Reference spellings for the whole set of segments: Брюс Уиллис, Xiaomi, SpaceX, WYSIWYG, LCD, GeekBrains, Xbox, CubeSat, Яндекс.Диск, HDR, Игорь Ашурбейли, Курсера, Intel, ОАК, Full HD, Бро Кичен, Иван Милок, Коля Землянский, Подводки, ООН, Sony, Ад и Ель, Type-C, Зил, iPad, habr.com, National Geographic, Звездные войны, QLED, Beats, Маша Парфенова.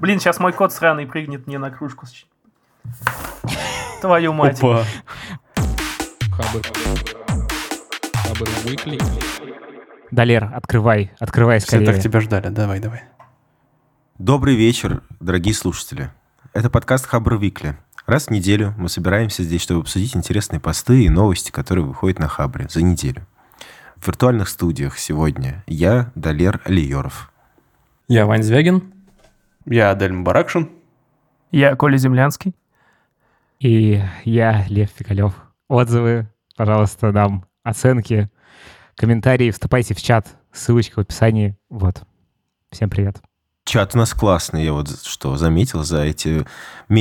Блин, сейчас мой кот сраный прыгнет мне на кружку. Твою мать. Опа. Хабр Викли. Далер, открывай скорее. Все так тебя ждали, давай. Добрый вечер, дорогие слушатели. Это подкаст «Хабр Викли». Раз в неделю мы собираемся здесь, чтобы обсудить интересные посты и новости, которые выходят на Хабре за неделю. В виртуальных студиях сегодня я, Далер Алиеров. Я Вань Звягин. Я Адель Мубаракшин. Я Коля Землянский. И я Лев Пикалев. Отзывы, пожалуйста, нам, оценки, комментарии. Вступайте в чат, ссылочка в описании. Вот. Всем привет. Чат у нас классный, я вот что заметил за эти 2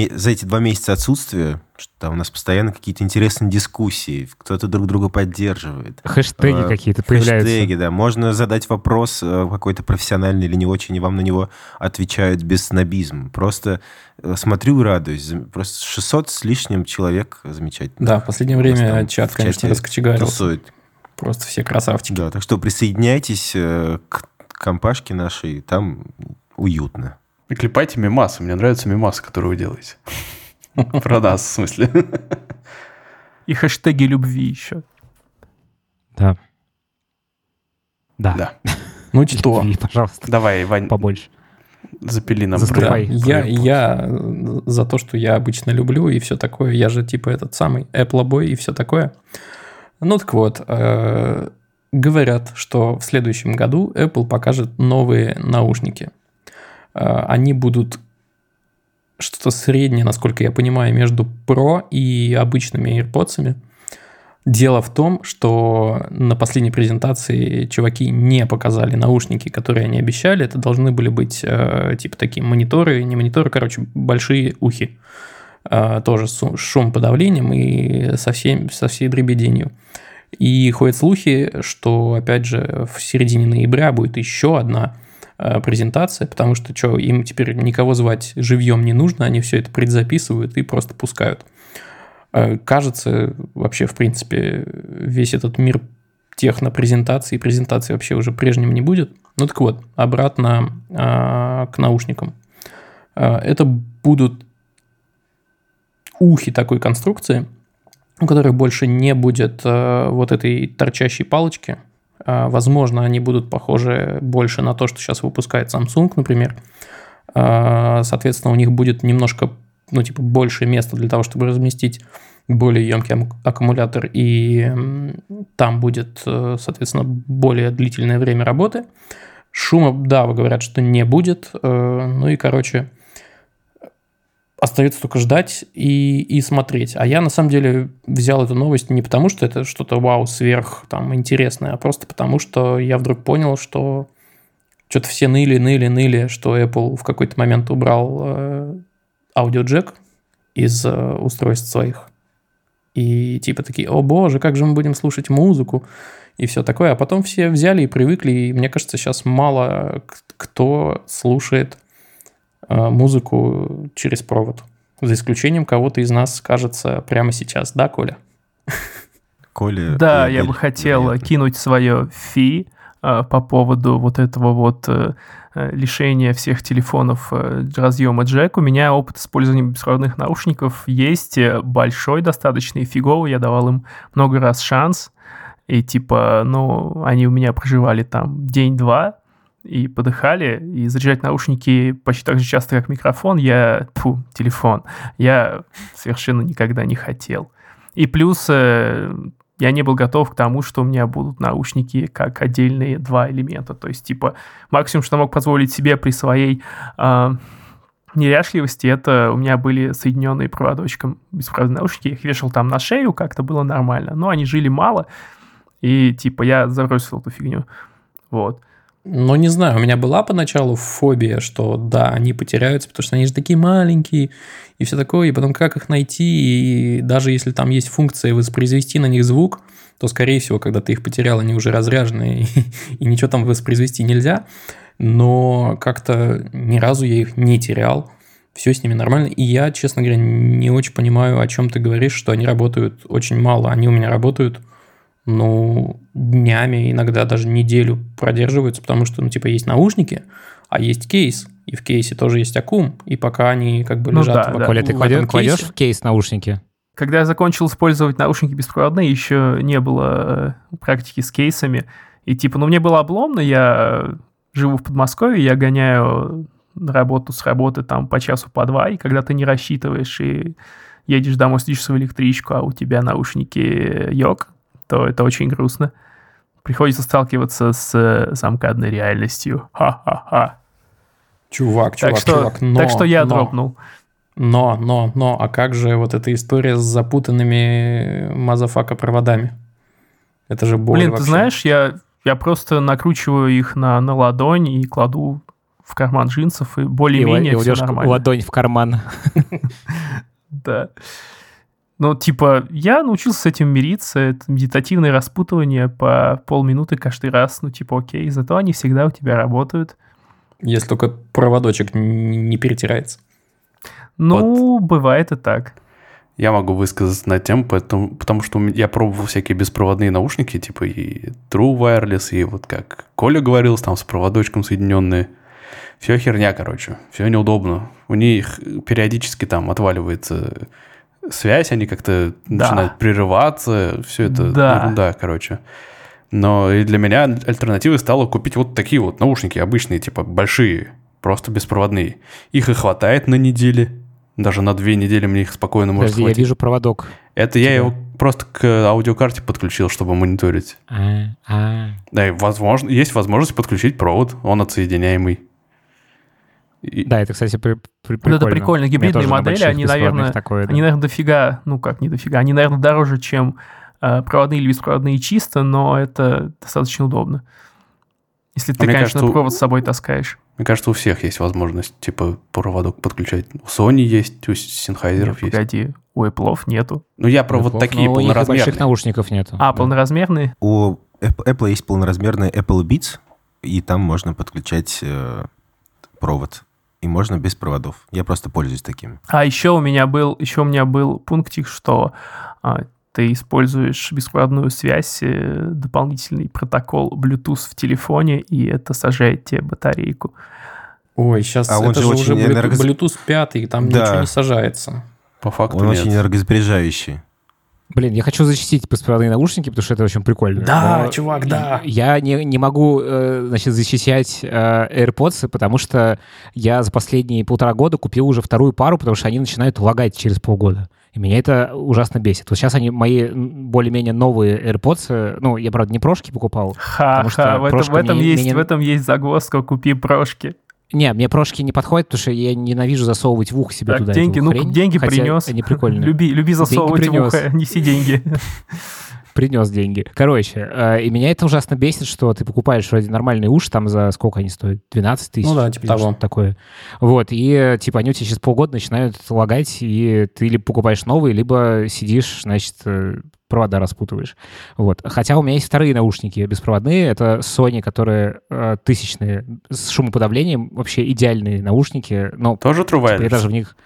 месяца отсутствия, что там у нас постоянно какие-то интересные дискуссии, кто-то друг друга поддерживает. Хэштеги какие-то появляются. Хэштеги, да. Можно задать вопрос какой-то профессиональный или не очень, и вам на него отвечают без снобизма. Просто смотрю и радуюсь. Просто 600 с лишним человек замечательно. Да, в последнее время чат, конечно, раскочегарился. Просто все красавчики. Да, так что присоединяйтесь к компашке нашей, там уютно. И клепайте мемасы. Мне нравится мемасы, которые вы делаете. Про нас, в смысле. И хэштеги любви еще. Да. Ну что? Пожалуйста. Давай, Вань, побольше. Запили нам. Я за то, что я обычно люблю и все такое. Я же типа этот самый Apple-бой и все такое. Ну так вот, говорят, что в следующем году Apple покажет новые наушники. Они будут что-то среднее, насколько я понимаю, между Pro и обычными AirPods'ами. Дело в том, что на последней презентации чуваки не показали наушники, которые они обещали. Это должны были быть типа такие мониторы, не мониторы, короче, большие ухи. Тоже с шумоподавлением и со всей дребеденью. И ходят слухи, что, опять же, в середине ноября будет еще одна презентация, потому что им теперь никого звать живьем не нужно, они все это предзаписывают и просто пускают. Кажется, вообще, в принципе, весь этот мир технопрезентаций и презентаций вообще уже прежним не будет. Ну так вот, обратно к наушникам. Это будут ухи такой конструкции, у которых больше не будет вот этой торчащей палочки. Возможно, они будут похожи больше на то, что сейчас выпускает Samsung, например. Соответственно, у них будет немножко, ну, типа, больше места для того, чтобы разместить более емкий аккумулятор, и там будет, соответственно, более длительное время работы. Шума, да, говорят, что не будет. Ну и, короче, остается только ждать и смотреть. А я, на самом деле, взял эту новость не потому, что это что-то вау, сверх, там, интересное, а просто потому, что я вдруг понял, что что-то все ныли, что Apple в какой-то момент убрал аудиоджек из устройств своих. И типа такие, о боже, как же мы будем слушать музыку и все такое. А потом все взяли и привыкли, и мне кажется, сейчас мало кто слушает музыку через провод. За исключением кого-то из нас, кажется, прямо сейчас. Да, Коля? Коля. Да, я бы хотел кинуть свое фи по поводу вот этого вот лишения всех телефонов разъема джек. У меня опыт использования беспроводных наушников есть большой, достаточно и фиговый. Я давал им много раз шанс. И типа, ну, они у меня проживали там день-два, и подыхали, и заряжать наушники почти так же часто, как микрофон, телефон, я совершенно никогда не хотел. И плюс я не был готов к тому, что у меня будут наушники как отдельные 2 элемента. То есть, типа, максимум, что мог позволить себе при своей неряшливости, это у меня были соединенные проводочком беспроводные наушники. Я их вешал там на шею, как-то было нормально. Но они жили мало, и, типа, я забросил эту фигню. Вот. Ну, не знаю, у меня была поначалу фобия, что да, они потеряются, потому что они же такие маленькие и все такое, и потом как их найти, и даже если там есть функция воспроизвести на них звук, то, скорее всего, когда ты их потерял, они уже разряжены, и ничего там воспроизвести нельзя, но как-то ни разу я их не терял, все с ними нормально, и я, честно говоря, не очень понимаю, о чем ты говоришь, что они работают очень мало, они у меня работают, ну, днями, иногда даже неделю продерживаются, потому что, ну, типа, есть наушники, а есть кейс. и в кейсе тоже есть аккум, и пока они как бы лежат в аккумуляторном кейсе. Коля, ты кладешь в кейс наушники? Когда я закончил использовать наушники беспроводные, еще не было практики с кейсами. И типа, мне было обломно, я живу в Подмосковье, я гоняю на работу с работы там по часу, по два, и когда ты не рассчитываешь и едешь домой, сидишь в электричку, а у тебя наушники йог, то это очень грустно. Приходится сталкиваться с замкадной реальностью. Ха-ха-ха. Чувак, так что я дропнул. Но, а как же вот эта история с запутанными мазафака-проводами? Это же боль вообще. Блин, ты знаешь, я просто накручиваю их на ладонь и кладу в карман джинсов, и более-менее все нормально. И ладонь в карман. Да. Ну, типа, я научился с этим мириться. Это медитативное распутывание по полминуты каждый раз. Ну, типа, окей. Зато они всегда у тебя работают. Если только проводочек не перетирается. Ну, бывает и так. Я могу высказаться на тему, потому что я пробовал всякие беспроводные наушники, типа и True Wireless, и вот как Коля говорил, там с проводочком соединенные. Все херня, короче. Все неудобно. У них периодически там отваливается связь, они как-то начинают прерываться. Все это ерунда, короче. Но и для меня альтернативой стало купить вот такие вот наушники обычные, типа большие, просто беспроводные. Их и хватает на неделю. Даже на 2 недели мне их спокойно может хватить. Я вижу проводок. Это я его просто к аудиокарте подключил, чтобы мониторить. Да, и есть возможность подключить провод, он отсоединяемый. Да, это, кстати, прикольно. Это прикольно. Гибридные модели, они, наверное, дофига, ну как не дофига, они, наверное, дороже, чем проводные или беспроводные чисто, но это достаточно удобно. Если ты, конечно, провод с собой таскаешь. Мне кажется, у всех есть возможность, типа, проводок подключать. У Sony есть, у Sennheiser есть. Погоди, у Apple нету. Ну, я про вот такие полноразмерные. У них больших наушников нету. Полноразмерные? У Apple есть полноразмерные Apple Beats, и там можно подключать провод. И можно без проводов. Я просто пользуюсь такими. А еще у меня был пунктик, что ты используешь беспроводную связь, дополнительный протокол Bluetooth в телефоне, и это сажает тебе батарейку. Ой, сейчас это же уже Bluetooth 5, там ничего не сажается. По факту он очень энергосбережающий. Блин, я хочу защитить беспроводные наушники, потому что это очень прикольно. Да, но чувак, да. Я не могу, защищать AirPods, потому что я за последние 1,5 года купил уже 2-ю пару, потому что они начинают лагать через полгода. И меня это ужасно бесит. Вот сейчас они мои более-менее новые AirPods, ну, я, правда, не прошки покупал. Ха-ха, в этом есть загвоздка, купи прошки. Не, мне прошки не подходят, потому что я ненавижу засовывать в ухо себе так, туда. Деньги принес. Они прикольные. Люби засовывать в ухо, неси деньги. Принес деньги. Короче, и меня это ужасно бесит, что ты покупаешь вроде нормальные уши, там за сколько они стоят? 12 тысяч? Ну да, типа того. Что-то такое. Вот, и типа они у тебя через полгода начинают лагать, и ты либо покупаешь новые, либо сидишь, значит, провода распутываешь. Вот. Хотя у меня есть 2-е наушники беспроводные. Это Sony, которые 1000-е, с шумоподавлением. Вообще идеальные наушники. Но, тоже True Wireless? Типа, я даже в них...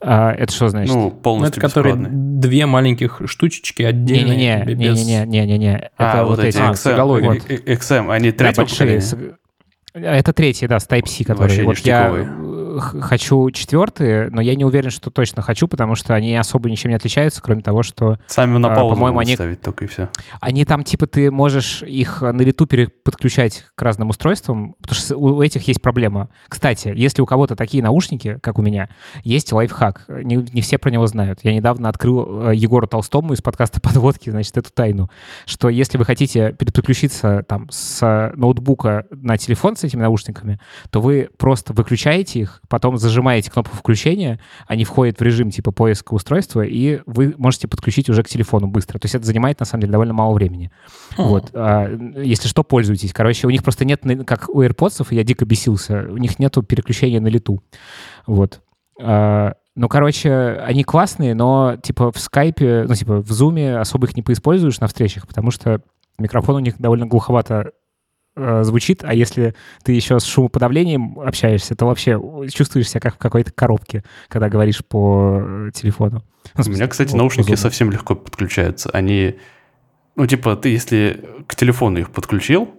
это что значит? Ну, полностью беспроводные. Это которые 2 маленьких штучечки отдельные. Не-не-не. Это вот эти XM. XM, они 3-го поколения. Это 3-й, да, с Type-C, которые... Вот я хочу 4-й, но я не уверен, что точно хочу, потому что они особо ничем не отличаются, кроме того, что... Сами на паузу можно ставить только и все. Они там, типа, ты можешь их на лету подключать к разным устройствам, потому что у этих есть проблема. Кстати, если у кого-то такие наушники, как у меня, есть лайфхак. Не все про него знают. Я недавно открыл Егору Толстому из подкаста «Подводки», значит, эту тайну, что если вы хотите переключиться там с ноутбука на телефон, с этими наушниками, то вы просто выключаете их, потом зажимаете кнопку включения, они входят в режим типа поиска устройства, и вы можете подключить уже к телефону быстро. То есть это занимает, на самом деле, довольно мало времени. Вот. Если что, пользуйтесь. Короче, у них просто нет, как у AirPods, я дико бесился, у них нету переключения на лету. Вот. Ну, короче, они классные, но типа в Skype, ну, типа в Zoom особо их не поиспользуешь на встречах, потому что микрофон у них довольно глуховато звучит, а если ты еще с шумоподавлением общаешься, то вообще чувствуешь себя как в какой-то коробке, когда говоришь по телефону. У меня, кстати, наушники совсем легко подключаются. Они, ну, типа, ты если к телефону их подключил,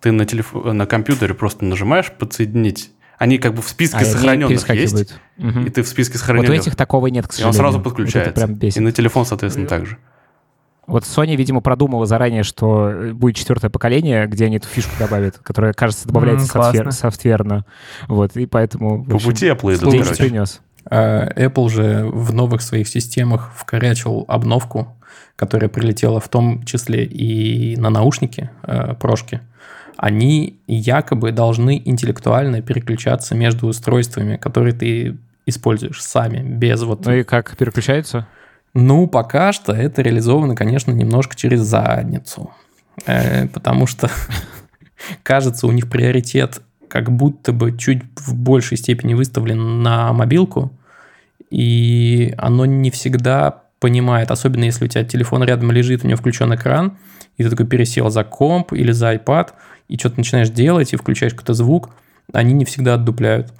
ты на компьютере просто нажимаешь «подсоединить», Они как бы в списке сохраненных есть, угу. И ты в списке сохраненных. Вот у этих такого нет, к сожалению. И он сразу подключается. Вот и на телефон, соответственно, так же. Вот Sony, видимо, продумала заранее, что будет четвертое поколение, где они эту фишку добавят, которая, кажется, добавляется софтверно. Вот, и поэтому... По пути Apple идут, короче. Принес. Apple же в новых своих системах вкорячил обновку, которая прилетела в том числе и на наушники прошки. Они якобы должны интеллектуально переключаться между устройствами, которые ты используешь сами, без вот... Ну и как переключаются? Ну, пока что это реализовано, конечно, немножко через задницу, потому что, кажется, у них приоритет как будто бы чуть в большей степени выставлен на мобилку, и оно не всегда понимает, особенно если у тебя телефон рядом лежит, у него включен экран, и ты такой пересел за комп или за iPad, и что-то начинаешь делать, и включаешь какой-то звук, они не всегда отдупляют.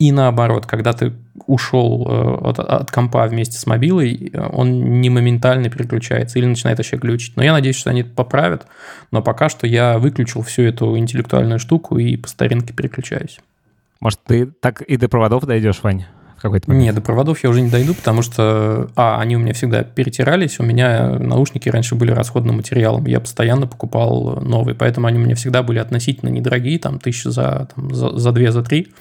И наоборот, когда ты ушел от компа вместе с мобилой, он не моментально переключается или начинает вообще глючить. Но я надеюсь, что они это поправят. Но пока что я выключил всю эту интеллектуальную штуку и по старинке переключаюсь. Может, ты так и до проводов дойдешь, Вань? Не, до проводов я уже не дойду, потому что, они у меня всегда перетирались, у меня наушники раньше были расходным материалом, я постоянно покупал новые, поэтому они у меня всегда были относительно недорогие, там, тысячи за две, за три,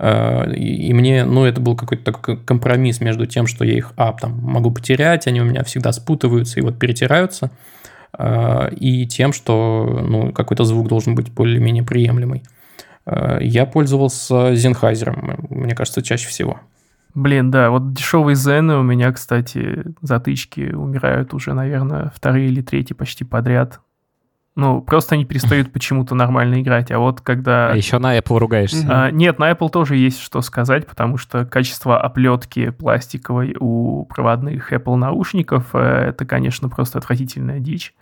и мне, это был какой-то такой компромисс между тем, что я их, могу потерять, они у меня всегда спутываются и вот перетираются, и тем, что, какой-то звук должен быть более-менее приемлемый. Я пользовался Sennheiser, мне кажется, чаще всего. Блин, да, вот дешевые Зены у меня, кстати, затычки умирают уже, наверное, вторые или третьи почти подряд. Просто они перестают почему-то нормально играть, а вот когда... А еще на Apple ругаешься. Нет, на Apple тоже есть что сказать, потому что качество оплетки пластиковой у проводных Apple наушников, это, конечно, просто отвратительная дичь.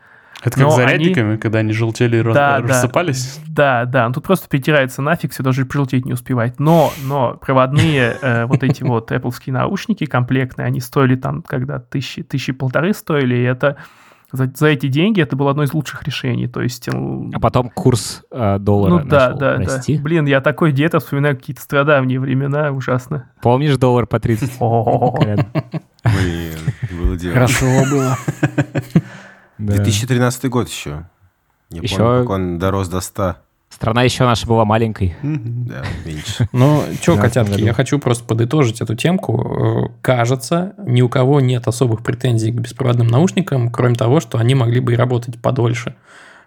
Это как с зарядниками, когда они желтели и рассыпались? Да, тут просто притирается нафиг, все даже прижелтеть не успевает. Но проводные вот эти вот Apple-ские наушники комплектные, они стоили там, когда 1000-1500 стоили, и это за эти деньги это было одно из лучших решений. То есть, а потом курс доллара начал расти. Блин, я такой где-то вспоминаю какие-то страдавние времена, ужасно. Помнишь доллар по 30? Блин, было дело. Хорошо было. 2013 год еще. Я помню, как он дорос до 100. Страна еще наша была маленькой. Да, меньше. Котятки, я хочу просто подытожить эту темку. Кажется, ни у кого нет особых претензий к беспроводным наушникам, кроме того, что они могли бы и работать подольше.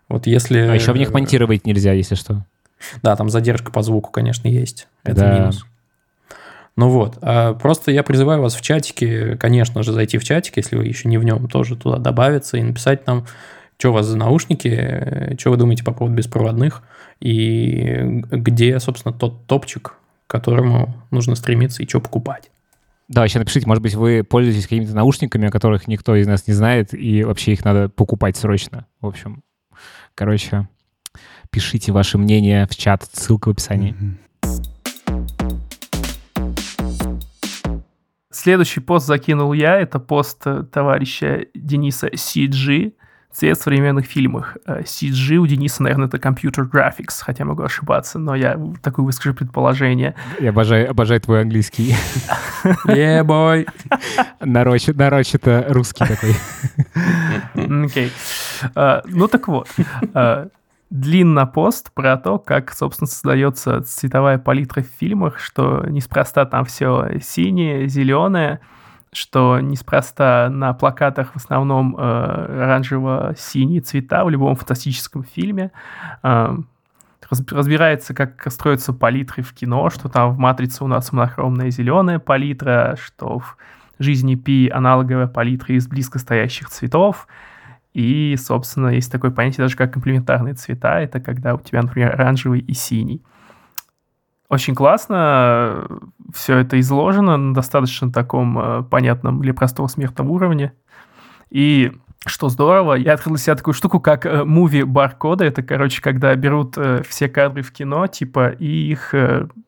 Вот если... А еще в них монтировать нельзя, если что. Да, там задержка по звуку, конечно, есть. Это минус. Просто я призываю вас в чатике, конечно же, зайти в чатик, если вы еще не в нем, тоже туда добавиться и написать нам, что у вас за наушники, что вы думаете по поводу беспроводных и где, собственно, тот топчик, к которому нужно стремиться и что покупать. Да, вообще напишите, может быть, вы пользуетесь какими-то наушниками, о которых никто из нас не знает, и вообще их надо покупать срочно. В общем, пишите ваше мнение в чат, ссылка в описании. Mm-hmm. Следующий пост закинул я. Это пост товарища Дениса Сиджи. Цвет в современных фильмах. Сиджи у Дениса, наверное, это computer graphics, хотя могу ошибаться, но я такое выскажу предположение. Я обожаю твой английский. Yeah, boy. Нарочито русский такой. Окей. Так вот. Длинный пост про то, как, собственно, создается цветовая палитра в фильмах, что неспроста там все синее, зеленое, что неспроста на плакатах в основном оранжево-синие цвета в любом фантастическом фильме. Разбирается, как строятся палитры в кино, что там в «Матрице» у нас монохромная зеленая палитра, что в «Жизни Пи» аналоговая палитра из близко стоящих цветов. И, собственно, есть такое понятие даже как комплементарные цвета. Это когда у тебя, например, оранжевый и синий. Очень классно все это изложено на достаточно таком понятном для простого смертного уровне. И что здорово, я открыл для себя такую штуку, как муви-баркоды. Это, когда берут все кадры в кино, и их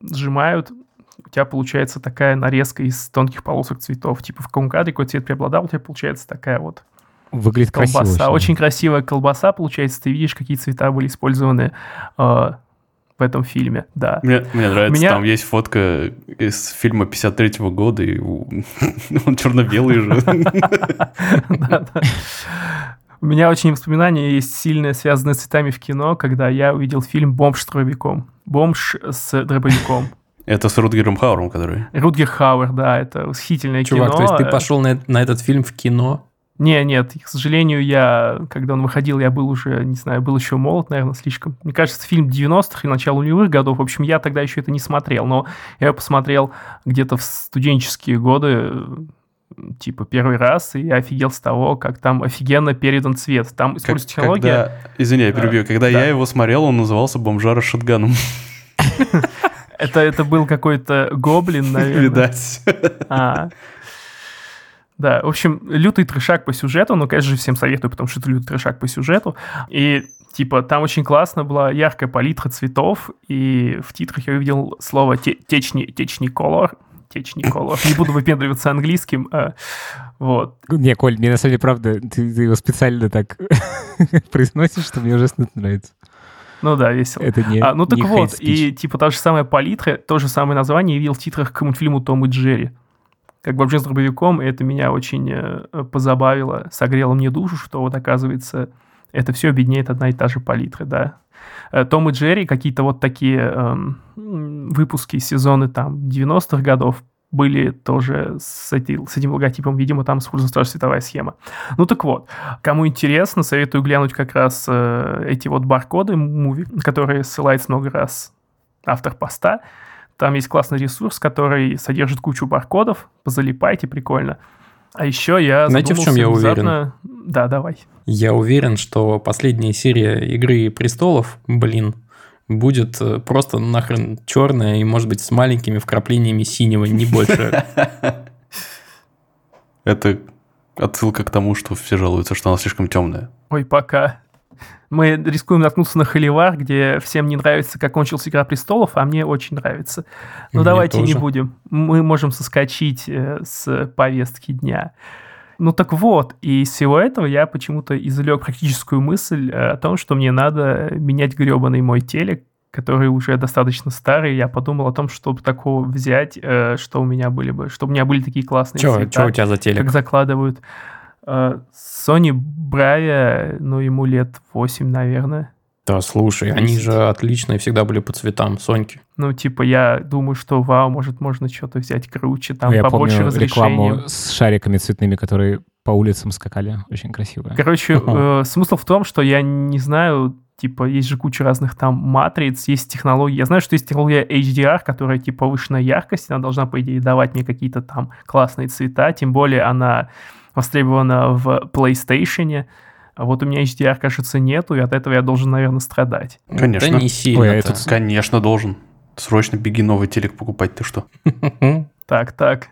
сжимают. У тебя получается такая нарезка из тонких полосок цветов. В каком кадре какой цвет преобладал, у тебя получается такая вот... Выглядит колбаса. Красиво. Очень красивая колбаса получается. Ты видишь, какие цвета были использованы в этом фильме, да. Мне нравится, там есть фотка из фильма 53-го года, и он черно-белый же. У меня очень воспоминания есть сильные, связанные с цветами в кино, когда я увидел фильм «Бомж с дробовиком». «Бомж с дробовиком». Это с Рутгером Хауэром, который... Рутгер Хауэр, да, это восхитительное кино. Чувак, то есть ты пошел на этот фильм в кино? Нет, к сожалению, когда он выходил, я был уже, не знаю, был еще молод, наверное, слишком. Мне кажется, фильм 90-х и начало нулевых годов. В общем, я тогда еще это не смотрел, но я посмотрел где-то в студенческие годы, типа, первый раз, и я офигел с того, как там офигенно передан цвет. Там используется технология... Извини, я перебью. Когда я его смотрел, он назывался «Бомжара с шотганом». Это был какой-то гоблин, наверное. Видать. Да, в общем, лютый трешак по сюжету, но, конечно же, всем советую, потому что это лютый трешак по сюжету. И, типа, там очень классно была яркая палитра цветов, и в титрах я увидел слово «Technicolor». Не буду выпендриваться английским. Вот. Не, Коль, мне на самом деле, правда, ты его специально так произносишь, что мне ужасно это нравится. Ну да, весело. Это не, ну так не вот, и типа та же самая палитра, то же самое название я видел в титрах к мультфильму «Том и Джерри». Как бы «Бомж с дробовиком», и это меня очень позабавило, согрело мне душу, что вот оказывается это все объединяет одна и та же палитра, да. «Том и Джерри», какие-то вот такие выпуски, сезоны там 90-х годов были тоже с этим логотипом, видимо, там использована та же цветовая схема. Ну так вот, кому интересно, советую глянуть как раз эти вот баркоды, которые ссылается много раз автор поста. Там есть классный ресурс, который содержит кучу баркодов, позалипайте, прикольно. А еще я знаете, в чем я уверен? Да, давай. Я уверен, что последняя серия «Игры престолов», будет просто нахрен черная и, может быть, с маленькими вкраплениями синего, не больше. Это отсылка к тому, что все жалуются, что она слишком темная. Ой, пока. Мы рискуем наткнуться на холивар, где всем не нравится, как кончилась «Игра престолов», а мне очень нравится. Но давайте тоже. Не будем. Мы можем соскочить с повестки дня. Ну так вот, и из всего этого я почему-то извлек практическую мысль о том, что мне надо менять гребаный мой телек, который уже достаточно старый. Я подумал о том, чтобы такого взять, что у меня были бы, чтобы у меня были такие классные цвета. Что у тебя за телек? Как закладывают. Sony Bravia, ну ему лет 8, наверное. Да, слушай, они же отличные всегда были по цветам, Соньки. Ну, типа, я думаю, что, вау, может, можно что-то взять круче, там, я побольше разрешения. Я помню рекламу с шариками цветными, которые по улицам скакали, очень красивые. Короче, смысл в том, что я не знаю, типа, есть же куча разных там матриц, есть технологии. Я знаю, что есть технология HDR, которая, типа, повышенная яркость, она должна, по идее, давать мне какие-то там классные цвета, тем более она востребована в PlayStation. А вот у меня HDR, кажется, нету, и от этого я должен, наверное, страдать. Конечно. Да не сильно. Ой, конечно, должен. Срочно беги новый телек покупать, ты что? Так.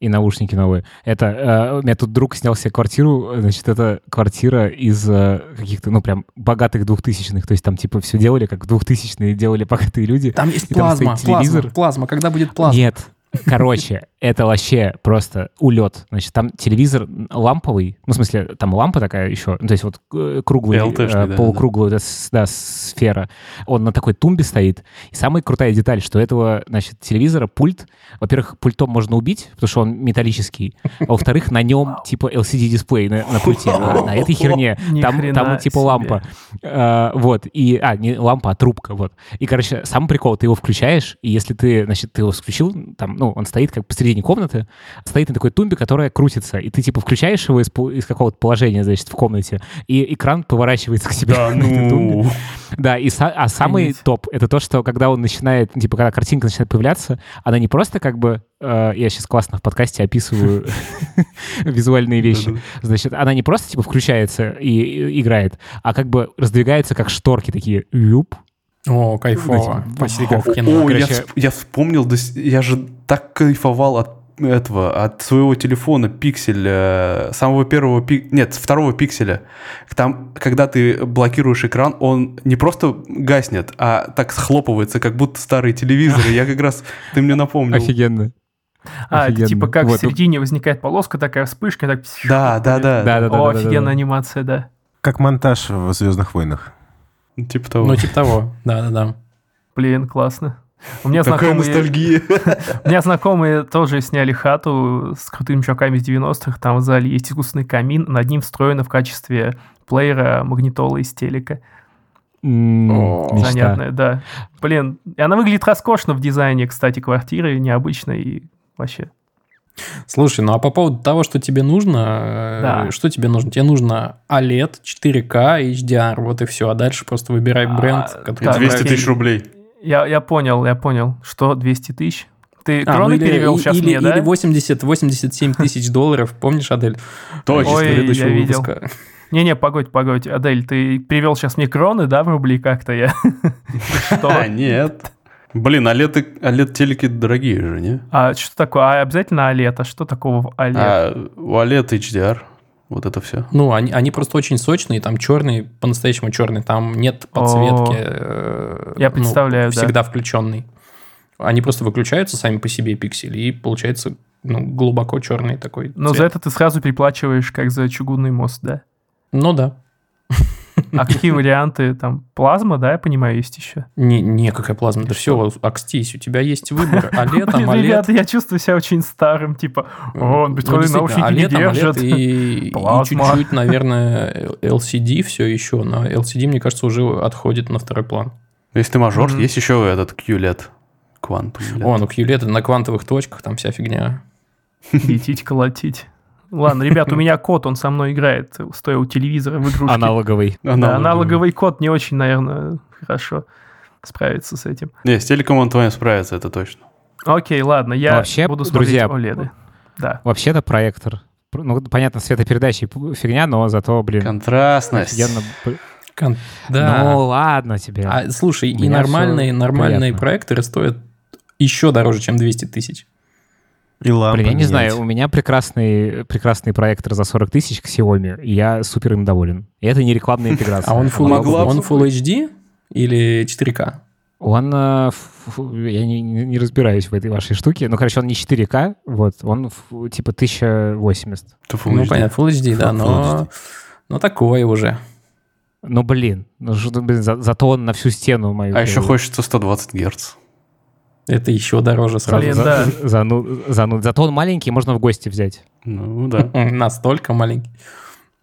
И наушники новые. У меня тут друг снял себе квартиру, значит, это квартира из каких-то, ну, прям богатых 2000-х, то есть там, типа, все делали, как 2000-е делали богатые люди. Там есть плазма, когда будет плазма? Нет. Короче, это вообще просто улет. Значит, там телевизор ламповый, ну, в смысле, там лампа такая еще, то есть вот круглая, полукруглая сфера. Он на такой тумбе стоит. И самая крутая деталь, что этого, значит, телевизора пульт, во-первых, пультом можно убить, потому что он металлический, а во-вторых, на нем, типа, LCD-дисплей на пульте, на этой херне. Там, типа, лампа. Вот, и... не лампа, а трубка, вот. И, короче, самый прикол, ты его включаешь, и если ты, значит, ты его включил, там, ну, он стоит как посередине комнаты, стоит на такой тумбе, которая крутится, и ты, типа, включаешь его из какого-то положения, значит, в комнате, и экран поворачивается к себе на этой тумбе. Да, а самый топ — это то, что когда он начинает, типа, когда картинка начинает появляться, она не просто как бы... Я сейчас классно в подкасте описываю визуальные вещи. Значит, она не просто, типа, включается и играет, а как бы раздвигается, как шторки такие. Юп. О, кайфово. Почти как в кино. Я вспомнил, я же так кайфовал от своего телефона пиксель, самого первого пикселя, нет, второго пикселя. Там, когда ты блокируешь экран, он не просто гаснет, а так схлопывается, как будто старый телевизор. Я как раз, ты мне напомнил. Офигенно. Это типа как в середине возникает полоска, такая вспышка. Да. О, офигенная анимация, да. Как монтаж в «Звездных войнах». Типа того. Ну, типа того, да-да-да. Блин, классно. У меня такая ностальгия. У меня знакомые тоже сняли хату с крутыми чуваками из 90-х. Там в зале есть искусственный камин, над ним встроено в качестве плеера магнитола из телека. Занятная, да. Блин, и она выглядит роскошно в дизайне, кстати, квартиры, необычно и вообще... Слушай, ну а по поводу того, что тебе нужно, да. Что тебе нужно? Тебе нужно OLED, 4К, HDR, вот и все. А дальше просто выбирай бренд, который... 200 тысяч рублей. Я понял. Что 200 тысяч? Ты кроны перевел сейчас мне, да? Или 87 тысяч долларов, помнишь, Адель? Точно, предыдущего выпуска. Не-не, погодь, Адель, ты перевел сейчас мне кроны, да, в рубли как-то я? Что? Нет. Блин, OLED-телеки дорогие же, не? А что такое? А обязательно OLED? А что такого в OLED? У OLED HDR. Вот это все. Ну, они просто очень сочные. Там черный, по-настоящему черный. Там нет подсветки. Я представляю, всегда включенный. Они просто выключаются сами по себе, пиксели. И получается глубоко черный такой цвет. Но за это ты сразу переплачиваешь, как за чугунный мост, да? Ну, да. А какие варианты? Там плазма, да, я понимаю, есть еще? Не, какая плазма? Да все, Акстись, у тебя есть выбор. OLED, там OLED. Ребята, я чувствую себя очень старым, типа, он беспроводные наушники не держит. И чуть-чуть, наверное, LCD все еще, но LCD, мне кажется, уже отходит на второй план. Если ты мажор, есть еще этот QLED, квантум. Ну QLED на квантовых точках, там вся фигня. Летить, колотить. Ладно, ребят, у меня кот, он со мной играет, стоя у телевизора в игрушке. Аналоговый. Да, аналоговый кот не очень, наверное, хорошо справится с этим. Не, с телеком он твоим справится, это точно. Окей, ладно, я вообще, буду смотреть OLED. Да. Вообще-то проектор. Ну, понятно, светопередача фигня, но зато, блин... Контрастность. Да. Ну, ладно тебе. Слушай, и нормальные проекторы стоят еще дороже, чем 200 тысяч. Блин, я не знаю, у меня прекрасный проектор за 40 тысяч к Xiaomi, и я супер им доволен. И это не рекламная интеграция. А он Full HD или 4К? Он, я не разбираюсь в этой вашей штуке, но, короче, он не 4К, вот, он типа 1080. Ну, понятно, Full HD, да, но такое уже. Ну, блин, зато он на всю стену мою... А еще хочется 120 Гц. Это еще дороже сразу. Блин, да. Зато он маленький, можно в гости взять. Ну да. Настолько маленький.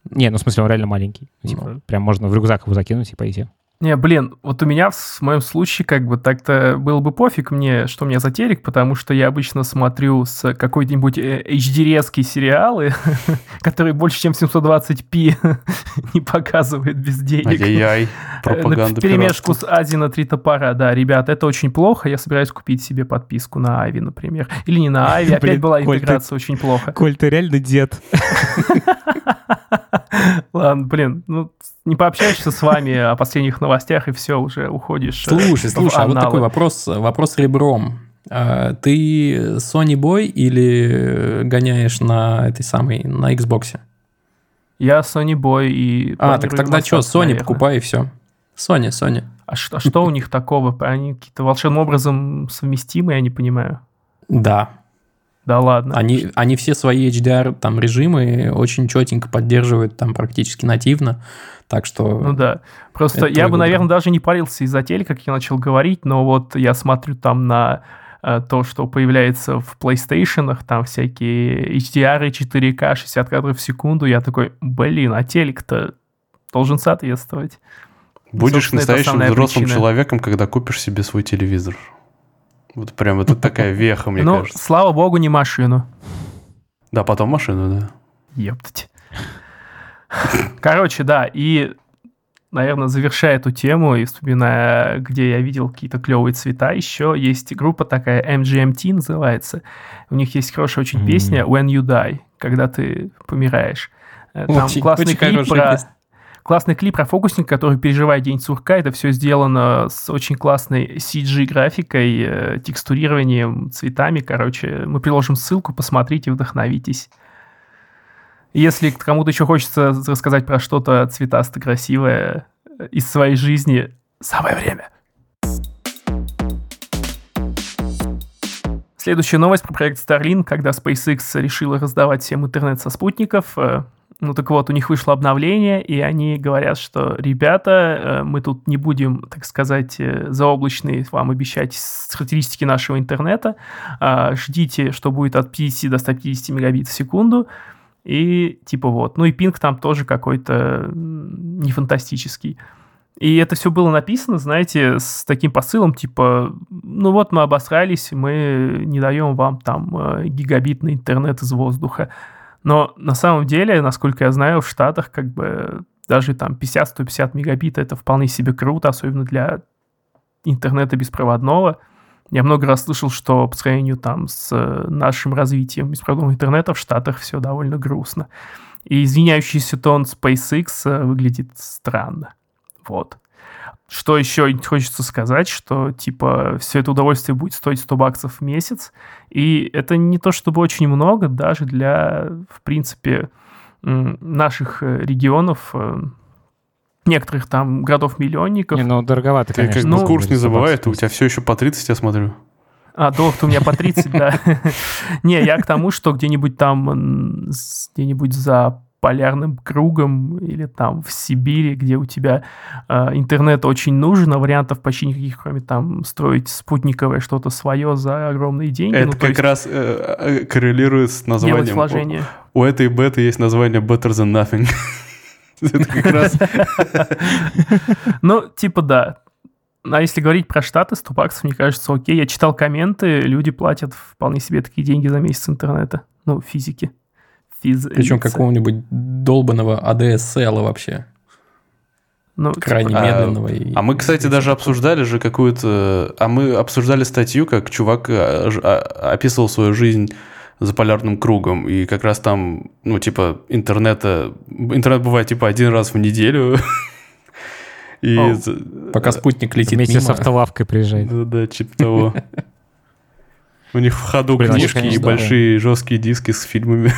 Не, ну в смысле, он реально маленький. Типа, прям можно в рюкзак его закинуть и пойти. Не, блин, вот у меня в моем случае как бы так-то было бы пофиг мне, что у меня за телек, потому что я обычно смотрю с какой-нибудь HD-резкие сериалы, которые больше, чем 720p не показывают без денег. Ай-яй-яй, пропаганда. В перемешку с Ази на 3 топора, да, ребят, это очень плохо, я собираюсь купить себе подписку на Айви, например. Или не на Айви, опять была интеграция, очень плохо. Коль, ты реально дед. Ладно, блин, не пообщаешься с вами о последних новостях, и все, уже уходишь. Слушай, а вот такой вопрос ребром. Ты Sony Boy или гоняешь на этой самой, на Xbox? Я Sony Boy и... так тогда что, Sony покупай и все. Sony. А что у них такого? Они какие-то волшебным образом совместимы, я не понимаю. Да. Да ладно. Они все свои HDR там режимы очень четенько поддерживают там практически нативно, так что... Ну да, просто я бы, наверное, даже не парился из-за телека, как я начал говорить, но вот я смотрю там на то, что появляется в PlayStation'ах, там всякие HDR 4К, 60 кадров в секунду, я такой, блин, а телек-то должен соответствовать. Будешь настоящим взрослым человеком, когда купишь себе свой телевизор. Вот прям это такая веха, мне кажется. Ну, слава богу, не машину. Да, потом машину, да. Ептать. Короче, да, и, наверное, завершая эту тему и вспоминая, где я видел какие-то клевые цвета, еще есть группа такая, MGMT называется. У них есть хорошая очень песня When You Die, когда ты помираешь. Там очень, классный клип про... Классный клип про фокусника, который переживает день сурка. Это все сделано с очень классной CG-графикой, текстурированием, цветами. Короче, мы приложим ссылку, посмотрите, вдохновитесь. Если кому-то еще хочется рассказать про что-то цветастое, красивое из своей жизни, самое время. Следующая новость про проект Starlink, когда SpaceX решила раздавать всем интернет со спутников. Ну так вот, у них вышло обновление, и они говорят, что, ребята, мы тут не будем, так сказать, заоблачные вам обещать характеристики нашего интернета. Ждите, что будет от 50 до 150 мегабит в секунду. И типа вот. Ну и пинг там тоже какой-то не фантастический. И это все было написано, знаете, с таким посылом, типа, ну вот мы обосрались, мы не даем вам там гигабитный интернет из воздуха. Но на самом деле, насколько я знаю, в Штатах как бы даже там 50-150 мегабит это вполне себе круто, особенно для интернета беспроводного. Я много раз слышал, что по сравнению там с нашим развитием беспроводного интернета в Штатах все довольно грустно. И извиняющийся тон SpaceX выглядит странно. Вот. Что еще хочется сказать, что, типа, все это удовольствие будет стоить $100 в месяц, и это не то чтобы очень много, даже для, в принципе, наших регионов, некоторых там городов-миллионников. Не, ну, дороговато, конечно. Ну, курс не забывай, у тебя все еще по 30, я смотрю. А, долг-то у меня по 30, да. Не, я к тому, что где-нибудь там, где-нибудь за полярным кругом или там в Сибири, где у тебя интернет очень нужен, а вариантов почти никаких, кроме там строить спутниковое что-то свое за огромные деньги. Это ну, как есть, раз коррелирует с названием. У этой беты есть название Better Than Nothing. Это как раз... Ну, типа да. А если говорить про Штаты, $100, мне кажется, окей. Я читал комменты, люди платят вполне себе такие деньги за месяц интернета. Ну, физики. Причем какого-нибудь долбаного ADSL вообще. Ну, крайне медленного. А мы, кстати, даже обсуждали же какую-то... А мы обсуждали статью, как чувак описывал свою жизнь за полярным кругом. И как раз там, ну, типа, интернета... Интернет бывает, типа, один раз в неделю. И пока спутник летит мимо. Вместе с автолавкой приезжает. Да-да, типа того. У них в ходу книжки и большие жесткие диски с фильмами.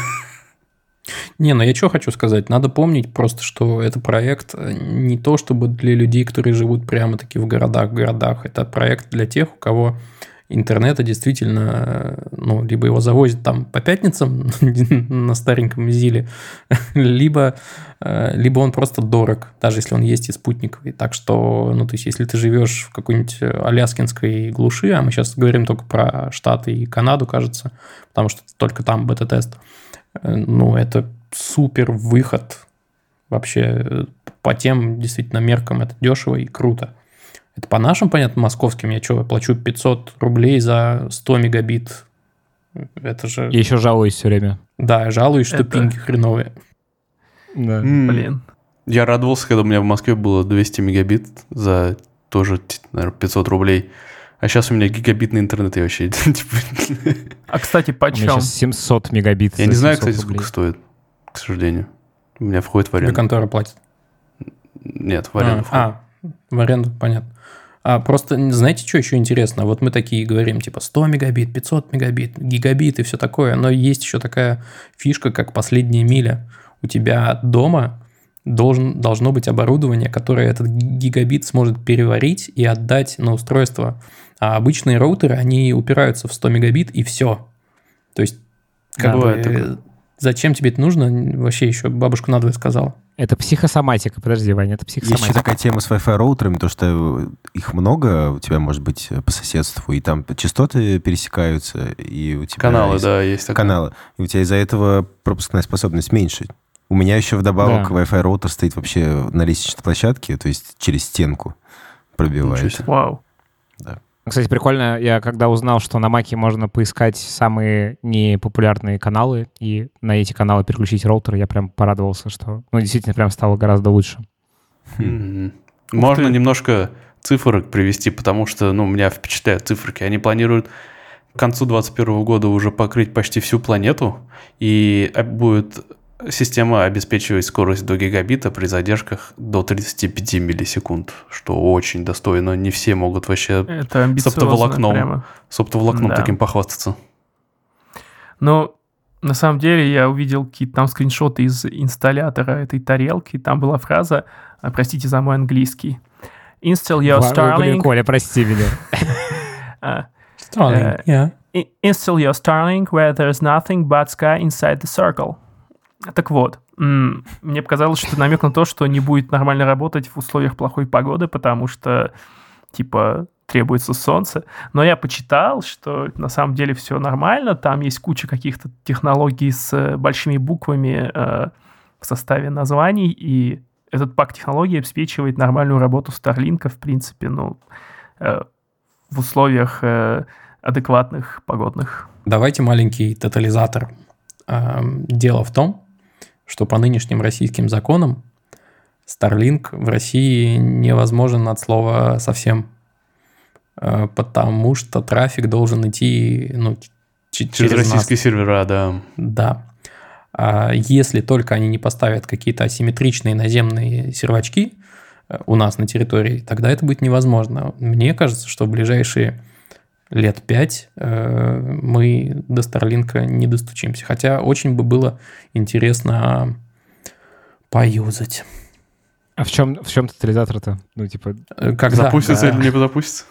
Не, ну я что хочу сказать. Надо помнить просто, что это проект не то чтобы для людей, которые живут прямо-таки в городах. Это проект для тех, у кого интернета действительно, ну, либо его завозят там по пятницам на стареньком Зиле, либо он просто дорог, даже если он есть и спутниковый. Так что, ну, то есть, если ты живешь в какой-нибудь аляскинской глуши, а мы сейчас говорим только про Штаты и Канаду, кажется, потому что только там бета-тест. Ну, это супер выход вообще по тем действительно меркам. Это дешево и круто. Это по нашим, понятно, московским. Я что, плачу $500 за 100 мегабит? Это же... Я еще жалуюсь все время. Да, я жалуюсь, что пинги хреновые. Да. Блин. Я радовался, когда у меня в Москве было 200 мегабит за тоже, наверное, $500. А сейчас у меня гигабитный интернет, я вообще... А, кстати, почем? У меня сейчас 700 мегабит. Я не знаю, кстати, сколько стоит, к сожалению. У меня входит в аренду. Тебе контора платит? Нет, в аренду входит. В аренду, понятно. А просто, знаете, что еще интересно? Вот мы такие говорим, типа, 100 мегабит, 500 мегабит, гигабит и все такое. Но есть еще такая фишка, как последняя миля. У тебя дома... должно быть оборудование, которое этот гигабит сможет переварить и отдать на устройство. А обычные роутеры, они упираются в 100 мегабит и все. То есть, зачем тебе это нужно? Вообще еще бабушка надвое сказала. Это психосоматика. Подожди, Ваня, это психосоматика. Есть еще такая тема с Wi-Fi роутерами, то что их много у тебя, может быть, по соседству, и там частоты пересекаются, и у тебя... Каналы, есть, да, есть такое. Каналы. И у тебя из-за этого пропускная способность меньше. У меня еще вдобавок Wi-Fi роутер стоит вообще на лестничной площадке, то есть через стенку пробивает. Вау. Да. Кстати, прикольно, я когда узнал, что на Маке можно поискать самые непопулярные каналы и на эти каналы переключить роутер, я прям порадовался, что действительно прям стало гораздо лучше. Можно немножко цифрок привести, потому что меня впечатляют циферки. Они планируют к концу 2021 года уже покрыть почти всю планету, и будет... Система обеспечивает скорость до гигабита при задержках до 35 миллисекунд, что очень достойно. Не все могут вообще с оптоволокном, да, таким похвастаться. Ну, на самом деле, я увидел какие-то там скриншоты из инсталлятора этой тарелки. Там была фраза, простите за мой английский. Install your Starlink. Коля, прости меня. Starlink, Install your Starlink where there's nothing but sky inside the circle. Так вот, мне показалось, что намек на то, что не будет нормально работать в условиях плохой погоды, потому что, типа, требуется солнце. Но я почитал, что на самом деле все нормально, там есть куча каких-то технологий с большими буквами в составе названий, и этот пак технологий обеспечивает нормальную работу Starlink, в принципе, ну, в условиях адекватных, погодных. Давайте маленький тотализатор. Дело в том, что по нынешним российским законам Starlink в России невозможен от слова совсем, потому что трафик должен идти через российские сервера, да. Да. Если только они не поставят какие-то асимметричные наземные сервачки у нас на территории, тогда это будет невозможно. Мне кажется, что в ближайшие лет 5 мы до Starlink'а не достучимся. Хотя очень бы было интересно поюзать. А в чем тотализатор-то? Ну, типа... Когда запустится или не запустится?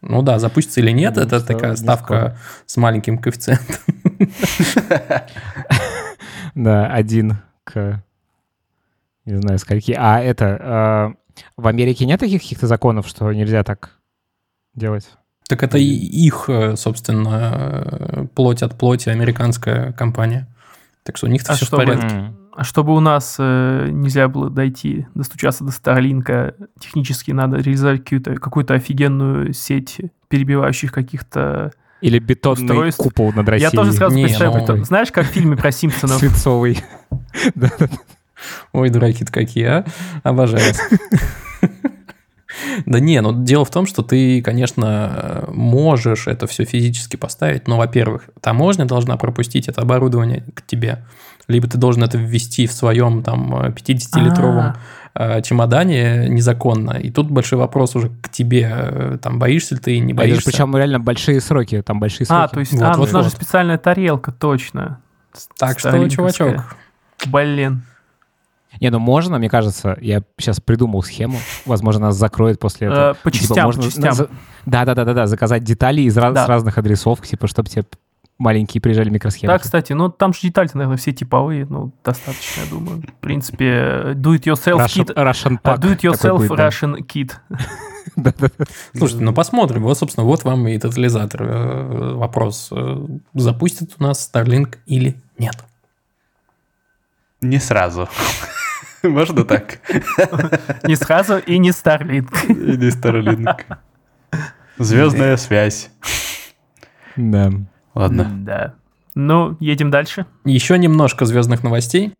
Ну да, запустится или нет, это такая ставка с маленьким коэффициентом. Да, 1 к... Не знаю, скольки. А это... В Америке нет таких каких-то законов, что нельзя так делать? Так это их, собственно, плоть от плоти американская компания. Так что у них-то все в порядке. А чтобы у нас нельзя было достучаться до Starlink'а, технически надо реализовать какую-то офигенную сеть перебивающих каких-то... Или бетонный устройств. Купол над Россией. Я тоже сразу представляю бетон. Знаешь, как в фильме про Симпсонов? Свинцовый. Ой, дураки-то какие, а? Обожаю. Да не, но дело в том, что ты, конечно, можешь это все физически поставить, но, во-первых, таможня должна пропустить это оборудование к тебе, либо ты должен это ввести в своем там 50-литровом чемодане незаконно, и тут большой вопрос уже к тебе, там, боишься ли ты, не боишься. Причем реально большие сроки, там большие сроки. А, то есть, нужна же специальная тарелка, точно. Так что, чувачок. Блин. Не, ну можно, мне кажется, я сейчас придумал схему, возможно, нас закроют после этого. По частям, типа, Да, заказать детали с разных адресов, типа, чтобы тебе маленькие приезжали микросхемы. Да, кстати, ну там же детали, наверное, все типовые, ну, достаточно, я думаю. В принципе, do it yourself Russian kit. Слушайте, ну посмотрим. Вот, собственно, вот вам и тотализатор. Вопрос, запустит у нас Starlink или нет? Не сразу. Можно так? Не сразу и не Starlink. И не Starlink. Звездная связь. Да. Ладно. Да. Ну, едем дальше. Еще немножко звездных новостей.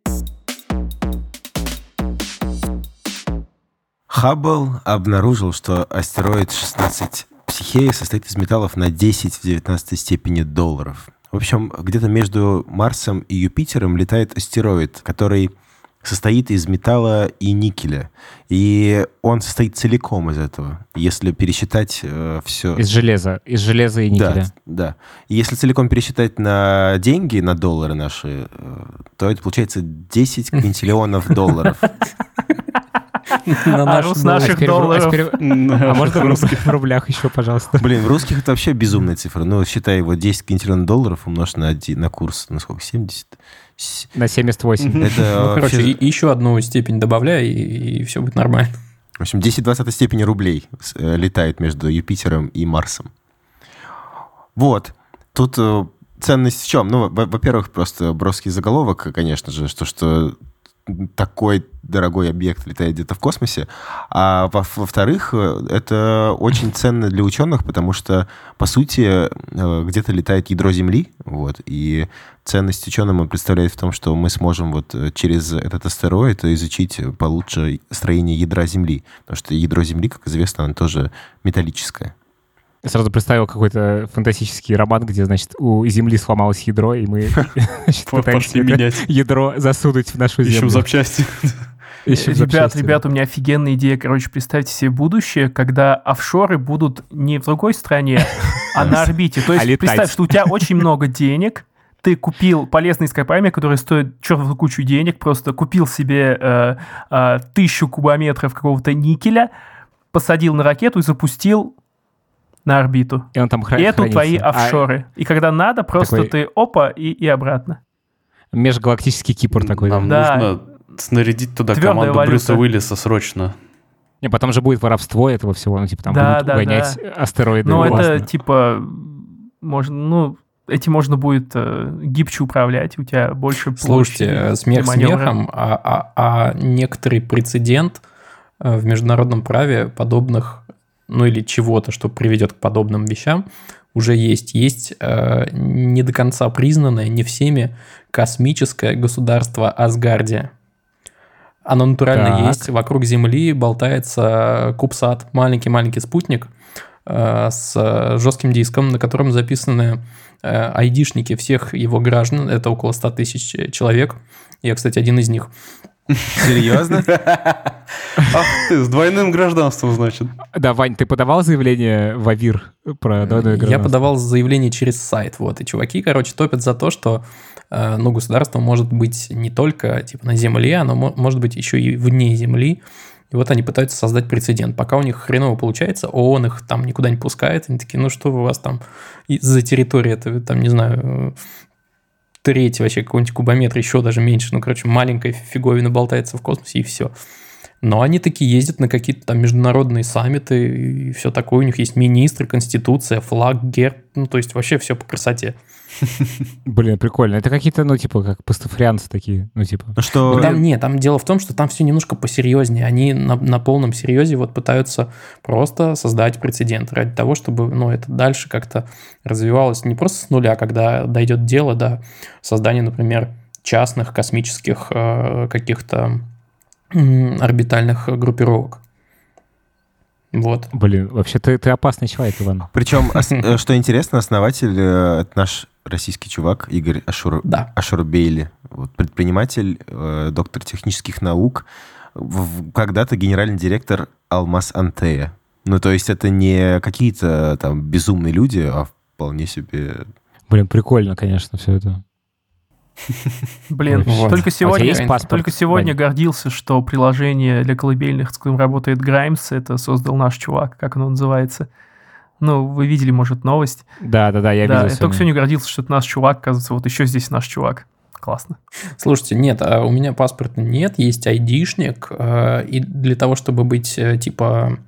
Хаббл обнаружил, что астероид 16 Psyche состоит из металлов на 10 в 19 степени долларов. В общем, где-то между Марсом и Юпитером летает астероид, который состоит из металла и никеля. И он состоит целиком из этого, если пересчитать все... Из железа и никеля. Да. И если целиком пересчитать на деньги, на доллары наши, то это получается 10 квинтиллионов долларов. С наших долларов. А можно в рублях еще, пожалуйста? Блин, в русских это вообще безумная цифра. Ну, считай, вот 10 квинтиллионов долларов умножь на курс, на сколько, 70? На 78. Это, короче, еще одну степень добавляй, и все будет нормально. В общем, 10-20 степени рублей летает между Юпитером и Марсом. Вот. Тут ценность в чем? Ну, во-первых, просто броский заголовок, конечно же, что такой дорогой объект летает где-то в космосе. А во-вторых, это очень ценно для ученых, потому что, по сути, где-то летает ядро Земли. Вот, и ценность ученым представляет в том, что мы сможем вот через этот астероид изучить получше строение ядра Земли. Потому что ядро Земли, как известно, оно тоже металлическое. Я сразу представил какой-то фантастический роман, где, значит, у Земли сломалось ядро, и мы пытаемся ядро засунуть в нашу Землю. Ищем запчасти. Ребят, у меня офигенная идея. Короче, представьте себе будущее, когда офшоры будут не в другой стране, а на орбите. То есть представь, что у тебя очень много денег, ты купил полезные ископаемые, которые стоят чертову кучу денег, просто купил себе 1000 кубометров какого-то никеля, посадил на ракету и запустил на орбиту. И он там хранится. И это твои офшоры. И когда надо, просто такой... ты опа и обратно. Межгалактический Кипр такой. Нам нужно снарядить туда твердая команду валюта. Брюса Уиллиса срочно. Не, потом же будет воровство этого всего. Ну, типа там будут угонять астероиды. Ну, это типа... можно, ну, этим можно будет гибче управлять, у тебя больше площади. Слушайте, смех смехом, а некоторый прецедент в международном праве подобных, ну или чего-то, что приведет к подобным вещам, уже есть. Есть не до конца признанное, не всеми, космическое государство Асгардия. Оно натурально есть. Вокруг Земли болтается CubeSat, маленький-маленький спутник, с жестким диском, на котором записаны айдишники всех его граждан. Это около 100 тысяч человек. Я, кстати, один из них. Серьезно? Ах ты, с двойным гражданством, значит. Да, Вань, ты подавал заявление в АВИР про двойное гражданство? Я подавал заявление через сайт. Вот. И чуваки, короче, топят за то, что ну, государство может быть не только типа на Земле, оно может быть еще и вне Земли. И вот они пытаются создать прецедент. Пока у них хреново получается, ООН их там никуда не пускает. Они такие, ну что у вас там за территория, это там, не знаю, треть вообще какой-нибудь кубометр, еще даже меньше. Ну, короче, маленькая фиговина болтается в космосе, и все. Но они такие ездят на какие-то там международные саммиты, и все такое. У них есть министры, конституция, флаг, герб. Ну, то есть вообще все по красоте. Блин, прикольно. Это какие-то, ну, типа, как пастафарианцы такие, ну, типа. Что... Там, нет, там дело в том, что там все немножко посерьезнее. Они на полном серьезе вот пытаются просто создать прецедент ради того, чтобы, ну, это дальше как-то развивалось не просто с нуля, когда дойдет дело до создания, например, частных космических каких-то орбитальных группировок. Вот. Блин, вообще ты опасный человек, Иван. Причем, что интересно, основатель, это наш российский чувак Игорь Ашурбейли, вот, предприниматель, доктор технических наук, когда-то генеральный директор Алмаз-Антея. Ну, то есть это не какие-то там безумные люди, а вполне себе... Блин, прикольно, конечно, все это. Блин, вот. Только сегодня гордился, что приложение для колыбельных, с которым работает Граймс, это создал наш чувак, как оно называется. Ну, вы видели, может, новость. Да, я видел. Я только сегодня гордился, что это наш чувак, оказывается, вот еще здесь наш чувак. Классно. Слушайте, нет, у меня паспорта нет, есть айдишник, и для того, чтобы быть, типа...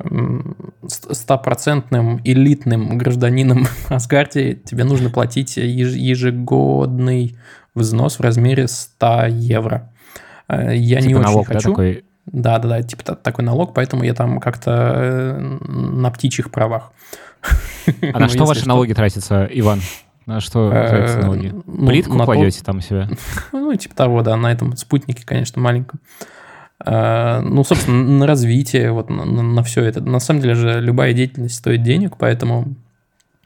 100% элитным гражданином Асгардии, тебе нужно платить ежегодный взнос в размере 100 евро. Я типа не налог, очень хочу. Да, типа такой налог, поэтому я там как-то на птичьих правах. А на что ваши налоги тратятся, Иван? На что тратятся налоги? Плитку кладете там у себя? Ну, типа того, да, на этом спутнике, конечно, маленьком. Ну, собственно, на развитие, вот на все это. На самом деле же любая деятельность стоит денег, поэтому...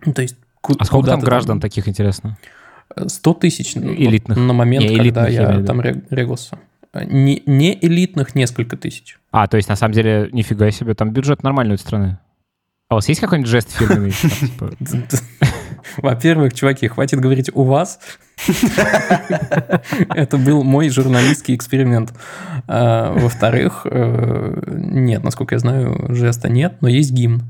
Ну, то есть, а сколько там граждан таких, интересно? 100 тысяч элитных. На момент, не, когда я там регался. Не элитных несколько тысяч. А, то есть, на самом деле, нифига себе, там бюджет нормальный у страны. А у вас есть какой-нибудь жест фирменный? Во-первых, чуваки, хватит говорить «у вас». Это был мой журналистский эксперимент. Во-вторых, нет, насколько я знаю, жеста нет, но есть гимн.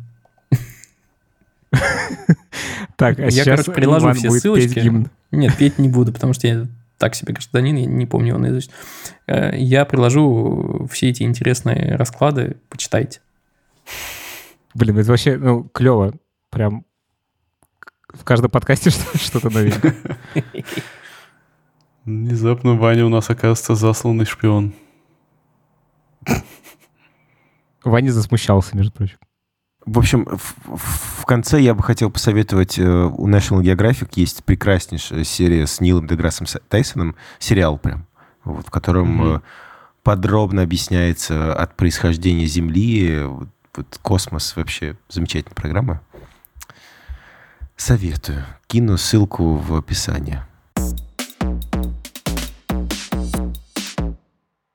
Так, а я, короче, приложу все ссылочки. Нет, петь не буду, потому что я так себе гражданин, я не помню его наизусть. Я приложу все эти интересные расклады, почитайте. Блин, это вообще, ну, клево. Прям в каждом подкасте что-то новенькое. Внезапно Ваня у нас, оказывается, засланный шпион. Ваня засмущался, между прочим. В общем, в конце я бы хотел посоветовать, у National Geographic есть прекраснейшая серия с Нилом Деграссом Тайсоном, сериал прям, вот, в котором подробно объясняется от происхождения Земли, вот, космос, вообще замечательная программа. Советую. Кину ссылку в описании.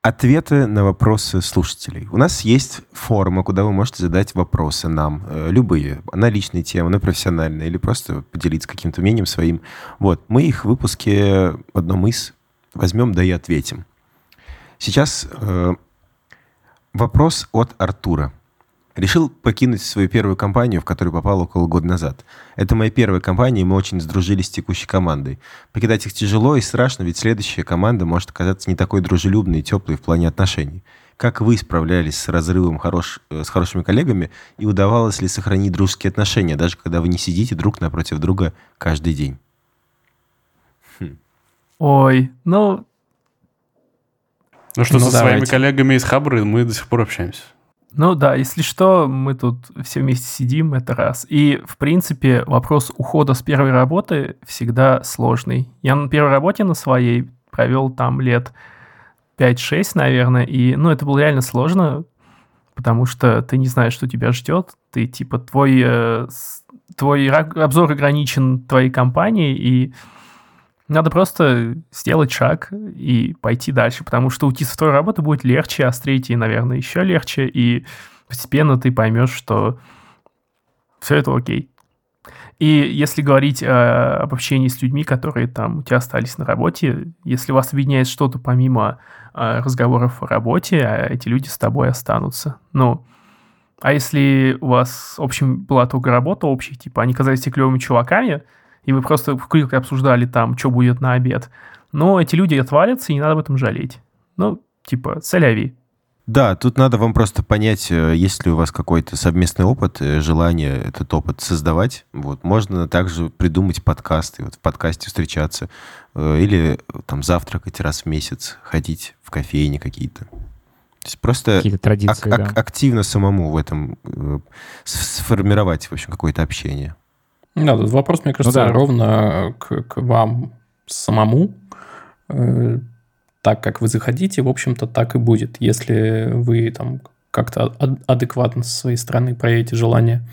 Ответы на вопросы слушателей. У нас есть форма, куда вы можете задать вопросы нам. Любые. На личные темы, на профессиональные. Или просто поделиться каким-то мнением своим. Вот. Мы их в выпуске в одном из возьмем, да и ответим. Сейчас вопрос от Артура. Решил покинуть свою первую компанию, в которую попал около года назад. Это моя первая компания, и мы очень сдружились с текущей командой. Покидать их тяжело и страшно, ведь следующая команда может оказаться не такой дружелюбной и теплой в плане отношений. Как вы справлялись с разрывом с хорошими коллегами, и удавалось ли сохранить дружеские отношения, даже когда вы не сидите друг напротив друга каждый день? Ой, Ну что, со своими коллегами из Хабры мы до сих пор общаемся. Ну да, если что, мы тут все вместе сидим, это раз. И, в принципе, вопрос ухода с первой работы всегда сложный. Я на первой работе на своей провел там лет 5-6, наверное, и, это было реально сложно, потому что ты не знаешь, что тебя ждет, ты, типа, твой обзор ограничен твоей компанией, и надо просто сделать шаг и пойти дальше, потому что уйти со второй работы будет легче, а с третьей, наверное, еще легче, и постепенно ты поймешь, что все это окей. И если говорить об общении с людьми, которые там у тебя остались на работе, если вас объединяет что-то помимо разговоров о работе, эти люди с тобой останутся. А если у вас, в общем, была только работа общая, типа они казались клевыми чуваками, и вы просто в клике обсуждали там, что будет на обед, эти люди отвалятся, и не надо об этом жалеть. Сэляви. Да, тут надо вам просто понять, есть ли у вас какой-то совместный опыт, желание этот опыт создавать. Можно также придумать подкасты, в подкасте встречаться, или там завтракать раз в месяц, ходить в кофейни какие-то. То есть просто какие-то традиции, активно самому в этом сформировать, в общем, какое-то общение. Да, тут вопрос, мне кажется, ровно к вам самому. Так, как вы захотите, в общем-то, так и будет. Если вы там как-то адекватно со своей стороны проявите желание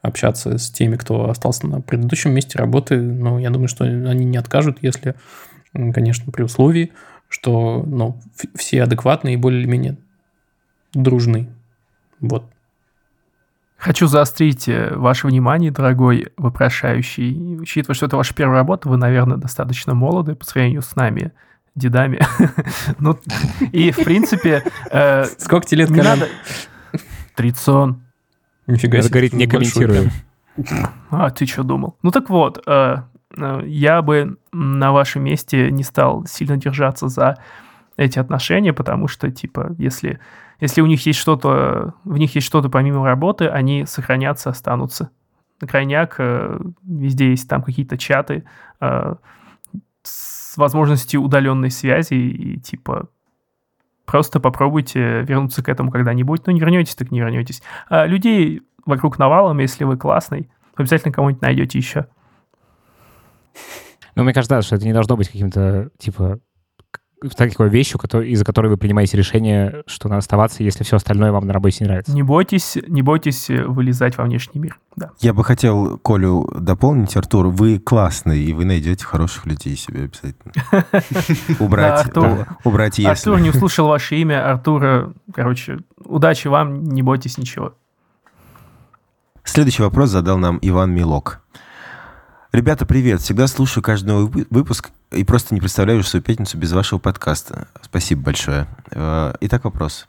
общаться с теми, кто остался на предыдущем месте работы, я думаю, что они не откажут, если, конечно, при условии, что все адекватны и более-менее дружны. Хочу заострить ваше внимание, дорогой вопрошающий. Учитывая, что это ваша первая работа, вы, наверное, достаточно молоды по сравнению с нами, дедами. И, в принципе... Сколько тебе лет, Колян? 30. Нифига себе. Говорит, не комментирую. А, ты что думал? Так вот, я бы на вашем месте не стал сильно держаться за эти отношения, потому что, если у них есть что-то, в них есть что-то помимо работы, они сохранятся, останутся. На крайняк везде есть там какие-то чаты с возможностью удаленной связи, и просто попробуйте вернуться к этому когда-нибудь. Не вернетесь, так не вернетесь. А людей вокруг навалом, если вы классный, обязательно кого-нибудь найдете еще. Мне кажется, что это не должно быть каким-то, такой вещью, из-за которой вы принимаете решение, что надо оставаться, если все остальное вам на работе не нравится. Не бойтесь вылезать во внешний мир. Да. Я бы хотел Колю дополнить. Артур, вы классный, и вы найдете хороших людей себе обязательно. Убрать если. Артур не услышал ваше имя. Артура, удачи вам, не бойтесь ничего. Следующий вопрос задал нам Иван Милок. Ребята, привет. Всегда слушаю каждый новый выпуск и просто не представляю свою пятницу без вашего подкаста. Спасибо большое. Итак, вопрос.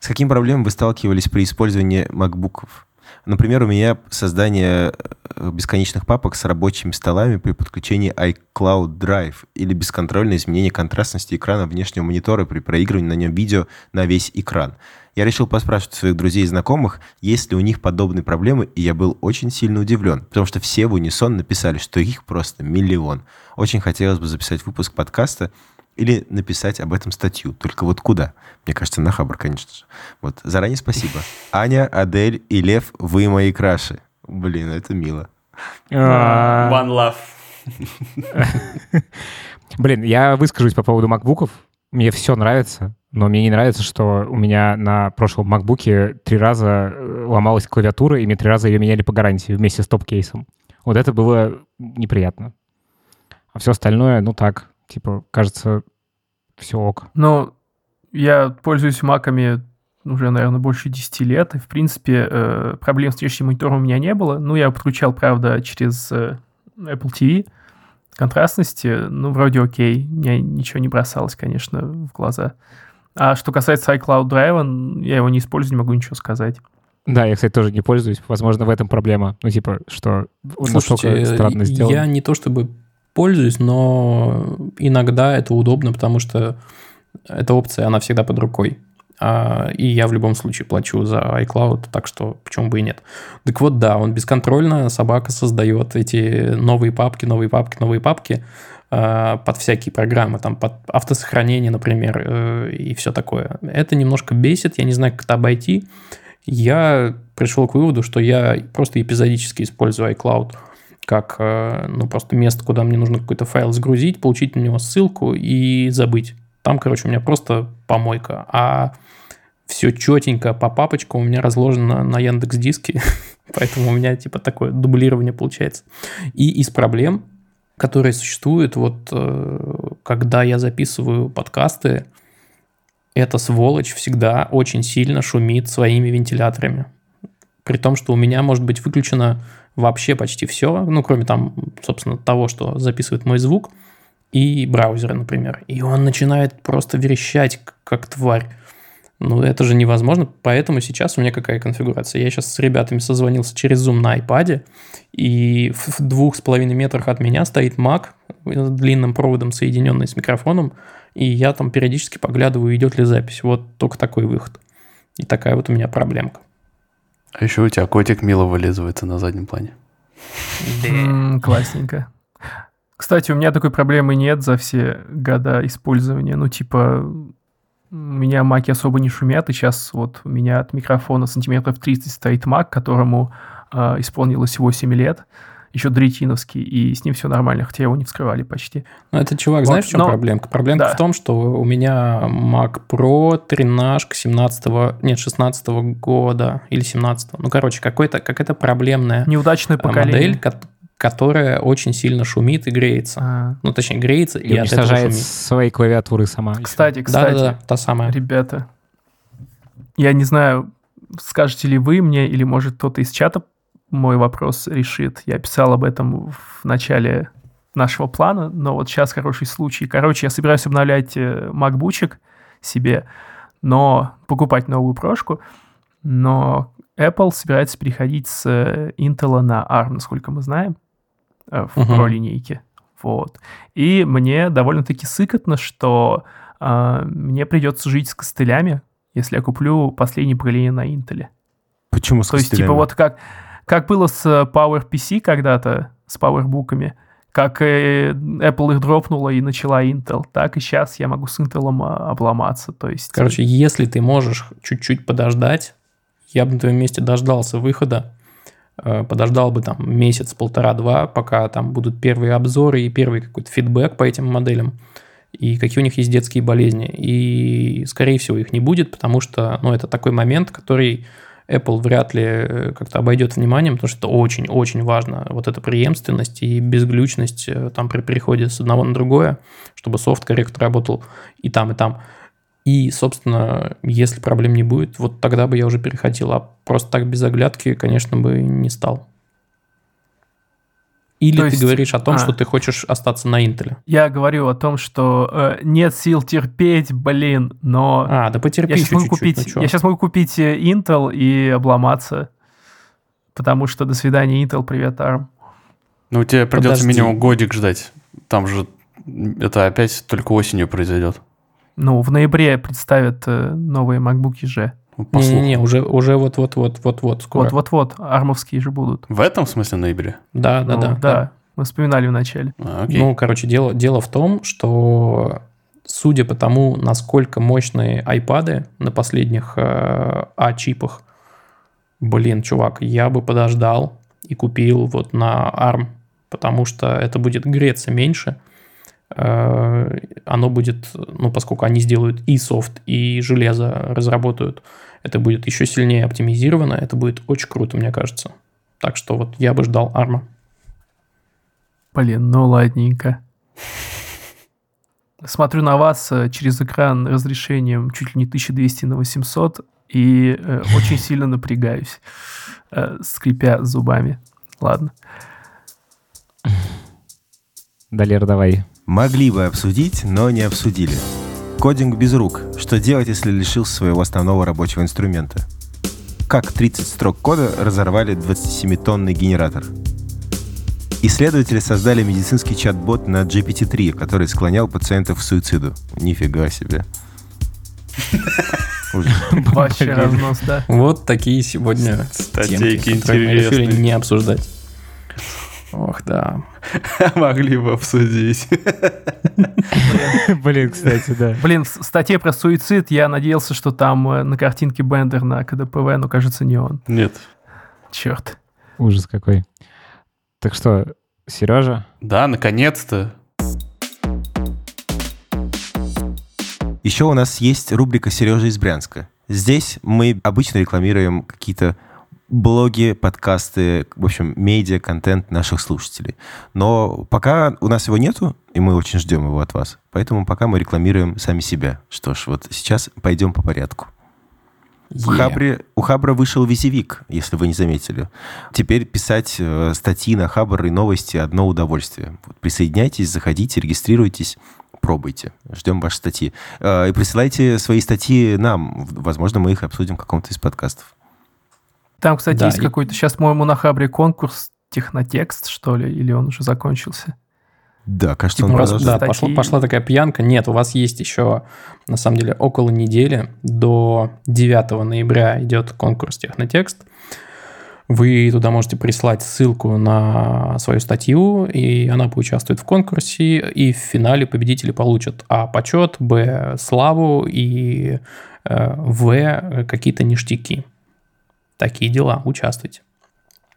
С какими проблемами вы сталкивались при использовании макбуков? Например, у меня создание бесконечных папок с рабочими столами при подключении iCloud Drive или бесконтрольное изменение контрастности экрана внешнего монитора при проигрывании на нем видео на весь экран. Я решил поспрашивать своих друзей и знакомых, есть ли у них подобные проблемы, и я был очень сильно удивлен, потому что все в унисон написали, что их просто миллион. Очень хотелось бы записать выпуск подкаста или написать об этом статью. Только куда? Мне кажется, на Хабр, конечно же. Заранее спасибо. Аня, Адель и Лев, вы мои краши. Блин, это мило. One love. Блин, я выскажусь по поводу макбуков. Мне все нравится, но мне не нравится, что у меня на прошлом макбуке 3 раза ломалась клавиатура, и мне 3 раза ее меняли по гарантии вместе с топ-кейсом. Это было неприятно. А все остальное, кажется, все ок. Я пользуюсь маками уже, наверное, больше 10 лет, и, в принципе, проблем с внешним монитором у меня не было. Я подключал, правда, через Apple TV, контрастности, вроде окей. Мне ничего не бросалось, конечно, в глаза. А что касается iCloud Drive, я его не использую, не могу ничего сказать. Да, я, кстати, тоже не пользуюсь. Возможно, в этом проблема. Ну, типа, что он настолько странно сделан. Я не то чтобы пользуюсь, но иногда это удобно, потому что эта опция, она всегда под рукой. И я в любом случае плачу за iCloud, так что почему бы и нет. Так вот, да, он бесконтрольно, собака создает эти новые папки под всякие программы, там под автосохранение, например, и все такое. Это немножко бесит, я не знаю, как это обойти. Я пришел к выводу, что я просто эпизодически использую iCloud как просто место, куда мне нужно какой-то файл сгрузить, получить на него ссылку и забыть. Там, короче, у меня просто помойка, а все четенько по папочкам у меня разложено на Яндекс.Диске, поэтому у меня типа такое дублирование получается. И из проблем, которые существуют, вот когда я записываю подкасты, эта сволочь всегда очень сильно шумит своими вентиляторами. При том, что у меня может быть выключено вообще почти все, ну, кроме там, собственно, того, что записывает мой звук, и браузеры, например. И он начинает просто верещать, как тварь. Ну, это же невозможно. Поэтому сейчас у меня какая конфигурация. Я сейчас с ребятами созвонился через Zoom на iPad, и в 2,5 метрах от меня стоит Mac с длинным проводом, соединенный с микрофоном, и я там периодически поглядываю, идет ли запись. Вот только такой выход. И такая вот у меня проблемка. А еще у тебя котик мило вылизывается на заднем плане. Классненько. Кстати, у меня такой проблемы нет за все года использования. Ну, типа, у меня маки особо не шумят, и сейчас вот у меня от микрофона сантиметров 30 стоит мак, которому исполнилось 8 лет, еще дритиновский, и с ним все нормально, хотя его не вскрывали почти. Ну, этот чувак, вот, знаешь, в чем проблемка? Проблемка в том, что у меня Mac Pro 16-го года или 17-го. Ну, короче, какая-то проблемная неудачное поколение. Модель, которая очень сильно шумит и греется. Ну, точнее, греется и от этого шумит. Свои клавиатуры сама. Кстати. Да-да-да, та самая. Ребята, я не знаю, скажете ли вы мне, или, может, кто-то из чата мой вопрос решит. Я писал об этом в начале нашего плана, но вот сейчас хороший случай. Короче, я собираюсь обновлять макбучек себе, но покупать новую прошку, но Apple собирается переходить с Intel на ARM, насколько мы знаем. В Pro-линейке. Вот. И мне довольно-таки сыкотно, что мне придется жить с костылями, если я куплю последнее поколение на Intel. Почему с костылями? То есть, типа, вот как было с PowerPC когда-то, с PowerBook'ами, как Apple их дропнула и начала Intel, так и сейчас я могу с Intel'ом обломаться. То есть... Короче, если ты можешь чуть-чуть подождать, я бы на твоем месте дождался выхода, подождал бы там месяц, полтора-два, пока там будут первые обзоры и первый какой-то фидбэк по этим моделям, и какие у них есть детские болезни. И, скорее всего, их не будет, потому что это такой момент, который Apple вряд ли как-то обойдет вниманием, потому что это очень-очень важно. Вот эта преемственность и безглючность там при переходе с одного на другое, чтобы софт корректно работал и там, и там. И, собственно, если проблем не будет, вот тогда бы я уже переходил. А просто так без оглядки, конечно, бы не стал. Или ты говоришь о том, что ты хочешь остаться на Интеле? Я говорю о том, что нет сил терпеть, но... да потерпи чуть-чуть. Я сейчас могу купить Intel и обломаться, потому что до свидания, Intel, привет, ARM. Ну, тебе придется минимум годик ждать. Там же это опять только осенью произойдет. Ну, в ноябре представят новые MacBook'и же. Не-не-не, уже вот-вот-вот-вот-вот скоро. Вот-вот-вот, армовские же будут. В этом смысле ноябре? Да. Мы вспоминали в начале. Ну, короче, дело в том, что судя по тому, насколько мощные iPad'ы на последних A-чипах, чувак, я бы подождал и купил вот на ARM, потому что это будет греться меньше. Оно будет, поскольку они сделают и софт, и железо разработают, это будет еще сильнее оптимизировано, это будет очень круто, мне кажется. Так что вот я бы ждал ARM'а. Ладненько. Смотрю на вас через экран разрешением чуть ли не 1200 на 800 и очень сильно напрягаюсь, скрипя зубами. Ладно. Далер, давай. Могли бы обсудить, но не обсудили. Кодинг без рук. Что делать, если лишился своего основного рабочего инструмента? как 30 строк кода разорвали 27-тонный генератор. Исследователи создали медицинский чат-бот на GPT-3, который склонял пациентов к суициду. Нифига себе. Вообще разнос, да. Вот такие сегодня статейки интересные. Решили не обсуждать. Ох, да. Могли бы обсудить. Блин, кстати, да. Блин, в статье про суицид я надеялся, что там на картинке Бендер на КДПВ, но, кажется, не он. Нет. Черт. Ужас какой. Так что, Сережа? Да, наконец-то. Еще у нас есть рубрика «Сережа из Брянска». Здесь мы обычно рекламируем какие-то блоги, подкасты, в общем, медиа, контент наших слушателей. Но пока у нас его нету, и мы очень ждем его от вас. Поэтому пока мы рекламируем сами себя. Что ж, вот сейчас пойдем по порядку. Yeah. У Хабра вышел визивик, если вы не заметили. Теперь писать статьи на Хабр и новости — одно удовольствие. Вот, присоединяйтесь, заходите, регистрируйтесь, пробуйте. Ждем ваши статьи. И присылайте свои статьи нам. Возможно, мы их обсудим в каком-то из подкастов. Там, кстати, да, есть какой-то сейчас, по-моему, на Хабре конкурс «Технотекст», что ли, или он уже закончился? Да, кажется, типа он продолжится. Да, пошла такая пьянка. Нет, у вас есть еще, на самом деле, около недели. До 9 ноября идет конкурс «Технотекст». Вы туда можете прислать ссылку на свою статью, и она поучаствует в конкурсе, и в финале победители получат А — почет, Б — славу, и В — какие-то ништяки. Такие дела, участвуйте.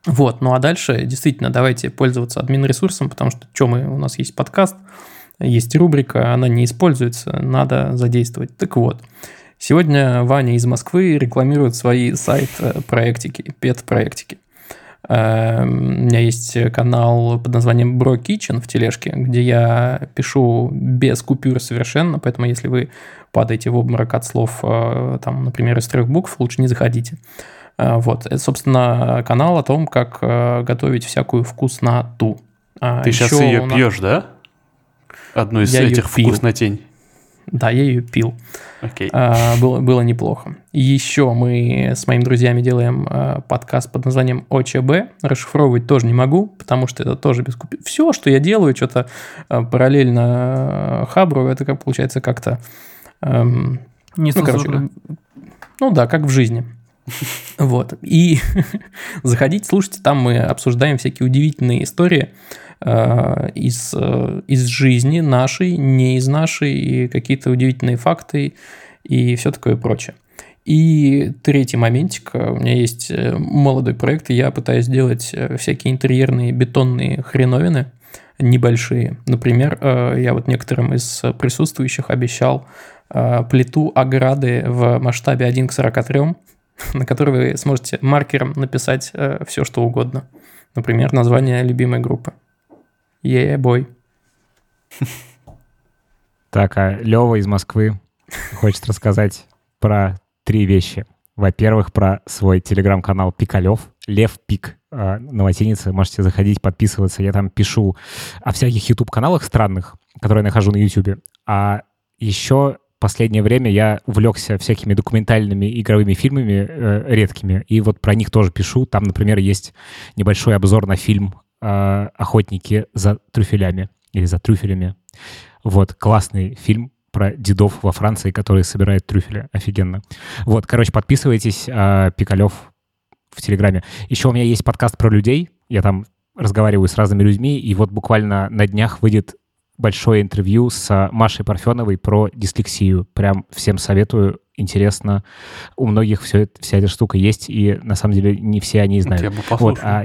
Вот, ну а дальше, действительно, давайте пользоваться админ-ресурсом, потому что, у нас есть подкаст, есть рубрика, она не используется, надо задействовать. Так вот, сегодня Ваня из Москвы рекламирует свои сайт-проектики, пет-проектики. У меня есть канал под названием Bro Kitchen в тележке, где я пишу без купюр совершенно, поэтому если вы падаете в обморок от слов, там, например, из 3 букв, лучше не заходите. Вот, это, собственно, канал о том, как готовить всякую вкусноту. Ты сейчас ее пьешь, да? Одну из этих вкуснотень. Да, я ее пил. Окей. Было неплохо. Еще мы с моими друзьями делаем подкаст под названием ОЧБ. Расшифровывать тоже не могу, потому что это тоже без купюр. Все, что я делаю, что-то параллельно Хабру, это как получается как-то... как в жизни. Вот. И заходите, слушайте, там мы обсуждаем всякие удивительные истории из жизни нашей, не из нашей, и какие-то удивительные факты и все такое прочее. И третий моментик. У меня есть молодой проект, и я пытаюсь делать всякие интерьерные бетонные хреновины небольшие. Например, я вот некоторым из присутствующих обещал плиту ограды в масштабе 1:43, на которой вы сможете маркером написать все, что угодно. Например, название любимой группы. Yeah, boy. Так, а Лёва из Москвы хочет рассказать про 3 вещи. Во-первых, про свой телеграм-канал Пикалев, Лев Пик, на латинице. Можете заходить, подписываться. Я там пишу о всяких YouTube-каналах странных, которые я нахожу на YouTube. А еще... Последнее время я увлекся всякими документальными игровыми фильмами редкими, и вот про них тоже пишу. Там, например, есть небольшой обзор на фильм «Охотники за трюфелями» или «За трюфелями». Вот, классный фильм про дедов во Франции, которые собирают трюфеля. Офигенно. Вот, короче, подписывайтесь, Пикалев в Телеграме. Еще у меня есть подкаст про людей. Я там разговариваю с разными людьми, и вот буквально на днях выйдет большое интервью с Машей Парфеновой про дислексию. Прям всем советую. Интересно. У многих вся эта штука есть, и на самом деле не все они знают. Я бы послушал. А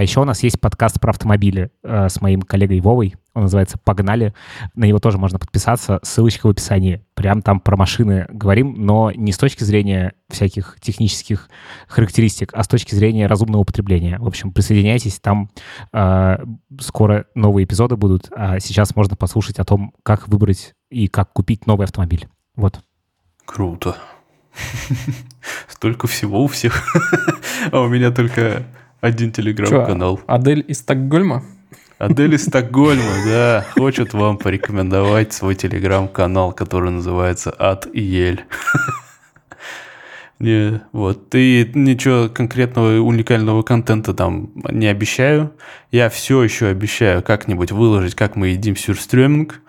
еще у нас есть подкаст про автомобили с моим коллегой Вовой. Он называется «Погнали». На него тоже можно подписаться. Ссылочка в описании. Прям там про машины говорим, но не с точки зрения всяких технических характеристик, а с точки зрения разумного потребления. В общем, присоединяйтесь. Там скоро новые эпизоды будут. А сейчас можно послушать о том, как выбрать и как купить новый автомобиль. Вот. Круто. Столько всего у всех. А у меня только... Один телеграм-канал. Адель из Стокгольма? Адель из Стокгольма, да. Хочет вам порекомендовать свой телеграм-канал, который называется «Ад и Ель». Вот. И ничего конкретного уникального контента там не обещаю. Я все еще обещаю как-нибудь выложить, как мы едим сюрстреминг.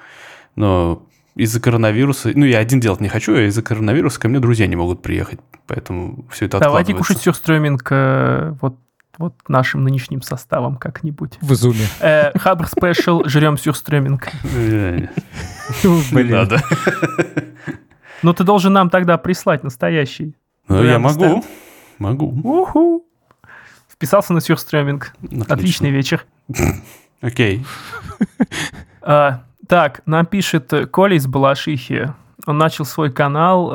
Но из-за коронавируса... Ну, я один делать не хочу, а из-за коронавируса ко мне друзья не могут приехать. Поэтому все это откладывается. Давайте кушать сюрстреминг вот нашим нынешним составом как-нибудь. В зуме. Хабр спешл, жрем сюрстреминг. Не надо. Но ты должен нам тогда прислать настоящий. Ну, я могу. Могу. Вписался на сюрстреминг. Отличный вечер. Окей. Так, нам пишет Коля из Балашихи. Он начал свой канал.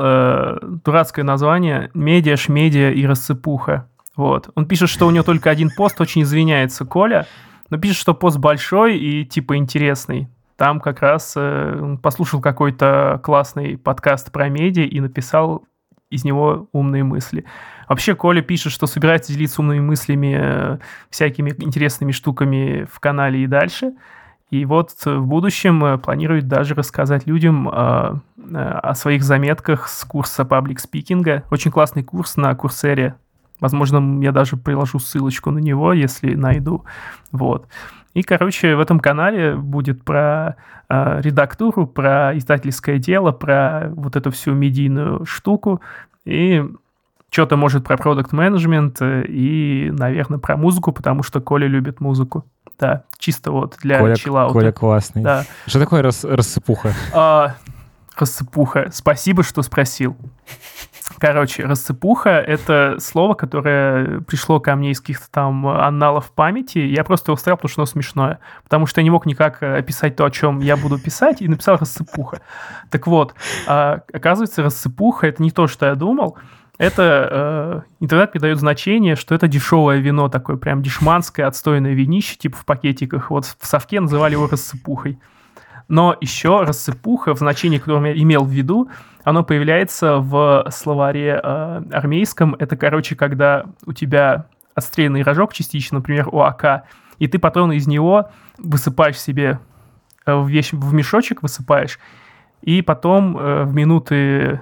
Дурацкое название. Медиа, шмедиа и рассыпуха. Вот. Он пишет, что у него только один пост. Очень извиняется Коля. Но пишет, что пост большой и типа интересный. Там как раз он послушал какой-то классный подкаст про медиа и написал из него умные мысли. Вообще Коля пишет, что собирается делиться умными мыслями, всякими интересными штуками в канале и дальше. И вот в будущем планирует даже рассказать людям о своих заметках с курса паблик-спикинга. Очень классный курс на Курсере. Возможно, я даже приложу ссылочку на него, если найду. Вот. И, короче, в этом канале будет про редактуру, про издательское дело, про вот эту всю медийную штуку. И что-то, может, про продакт-менеджмент и, наверное, про музыку, потому что Коля любит музыку. Да, чисто вот для чиллаута. Коля классный. Да. Что такое рассыпуха? Рассыпуха. Спасибо, что спросил. Короче, рассыпуха — это слово, которое пришло ко мне из каких-то там анналов памяти. Я просто его вставил, потому что оно смешное. Потому что я не мог никак описать то, о чем я буду писать, и написал рассыпуха. Так вот, оказывается, рассыпуха — это не то, что я думал. Это интернет мне дает значение, что это дешевое вино такое, прям дешманское, отстойное винище, типа в пакетиках. Вот в совке называли его рассыпухой. Но еще рассыпуха, в значении, которое я имел в виду, оно появляется в словаре армейском. Это, короче, когда у тебя отстрелянный рожок частично, например, ОАК, и ты патроны из него высыпаешь себе в мешочек, высыпаешь, и потом в минуты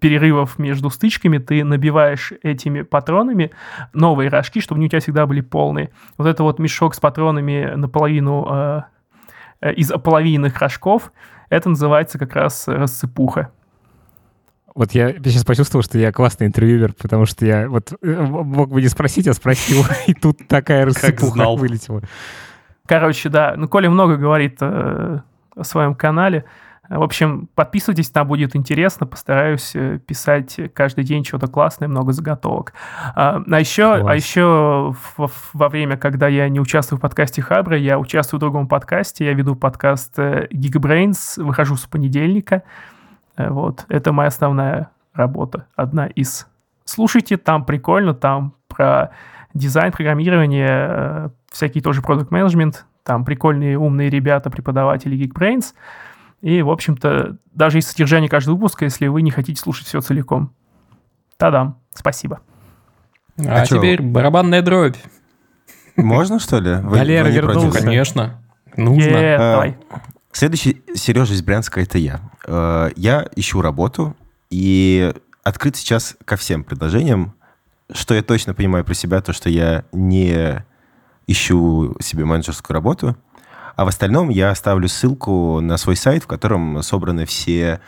перерывов между стычками ты набиваешь этими патронами новые рожки, чтобы они у тебя всегда были полные. Вот это вот мешок с патронами наполовину... из ополовиненных рожков, это называется как раз рассыпуха. Вот я сейчас почувствовал, что я классный интервьюер, потому что я вот мог бы не спросить, а спросил, и тут такая рассыпуха вылетела. Короче, да. Ну, Коля много говорит о своем канале. В общем, подписывайтесь, там будет интересно. Постараюсь писать каждый день что-то классное, много заготовок. А еще во время, когда я не участвую в подкасте Хабра, я участвую в другом подкасте. Я веду подкаст GeekBrains, выхожу с понедельника. Вот, это моя основная работа, одна из. Слушайте, там прикольно, там про дизайн, программирование, всякий тоже продакт-менеджмент. Там прикольные умные ребята, преподаватели GeekBrains. И, в общем-то, даже из содержания каждого выпуска, если вы не хотите слушать все целиком. Та-дам. Спасибо. А теперь барабанная дробь. Можно, что ли? Далер вернулся. Конечно. Нужно. Давай. Следующий, Сережа из Брянска, это я. Я ищу работу и открыт сейчас ко всем предложениям. Что я точно понимаю про себя, то, что я не ищу себе менеджерскую работу. А в остальном я оставлю ссылку на свой сайт, в котором собраны все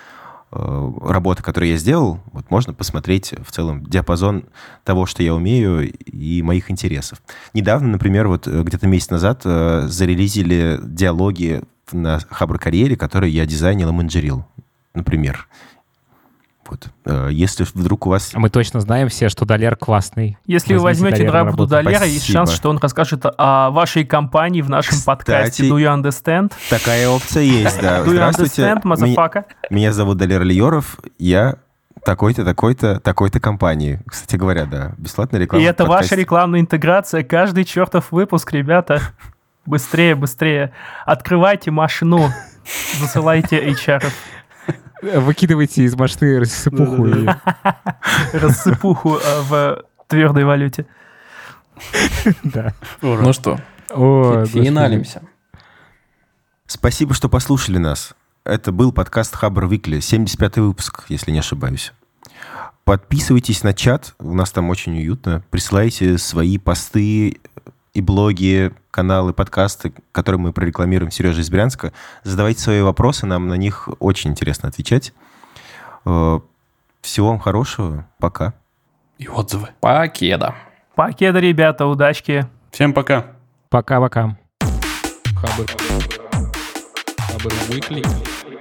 работы, которые я сделал. Вот можно посмотреть в целом диапазон того, что я умею, и моих интересов. Недавно, например, вот где-то месяц назад зарелизили диалоги на Хабр-карьере, которые я дизайнил и менеджерил, например. Вот. Если вдруг у вас... А мы точно знаем все, что Далер классный. Если вы возьмете на работу Далера, спасибо. Есть шанс, что он расскажет о вашей компании в нашем подкасте Do You Understand? Такая опция есть, да. Do You Understand, мазафака? Меня зовут Далер Алиеров, я такой-то, такой-то, такой-то компании. Кстати говоря, да, бесплатная реклама. И это ваша рекламная интеграция, каждый чертов выпуск, ребята. Быстрее, быстрее. Открывайте машину, засылайте HR-ов. Выкидывайте из машины рассыпуху. Рассыпуху в твердой валюте. Ну что, финалимся. Спасибо, что послушали нас. Это был подкаст Хабр Викли, 75-й выпуск, если не ошибаюсь. Подписывайтесь на чат, у нас там очень уютно. Присылайте свои посты и блоги, каналы, подкасты, которые мы прорекламируем Сережа из Брянска. Задавайте свои вопросы, нам на них очень интересно отвечать. Всего вам хорошего, пока. И отзывы. Покеда. Покеда, ребята, удачки. Всем пока. Пока-пока. Хабр Викли.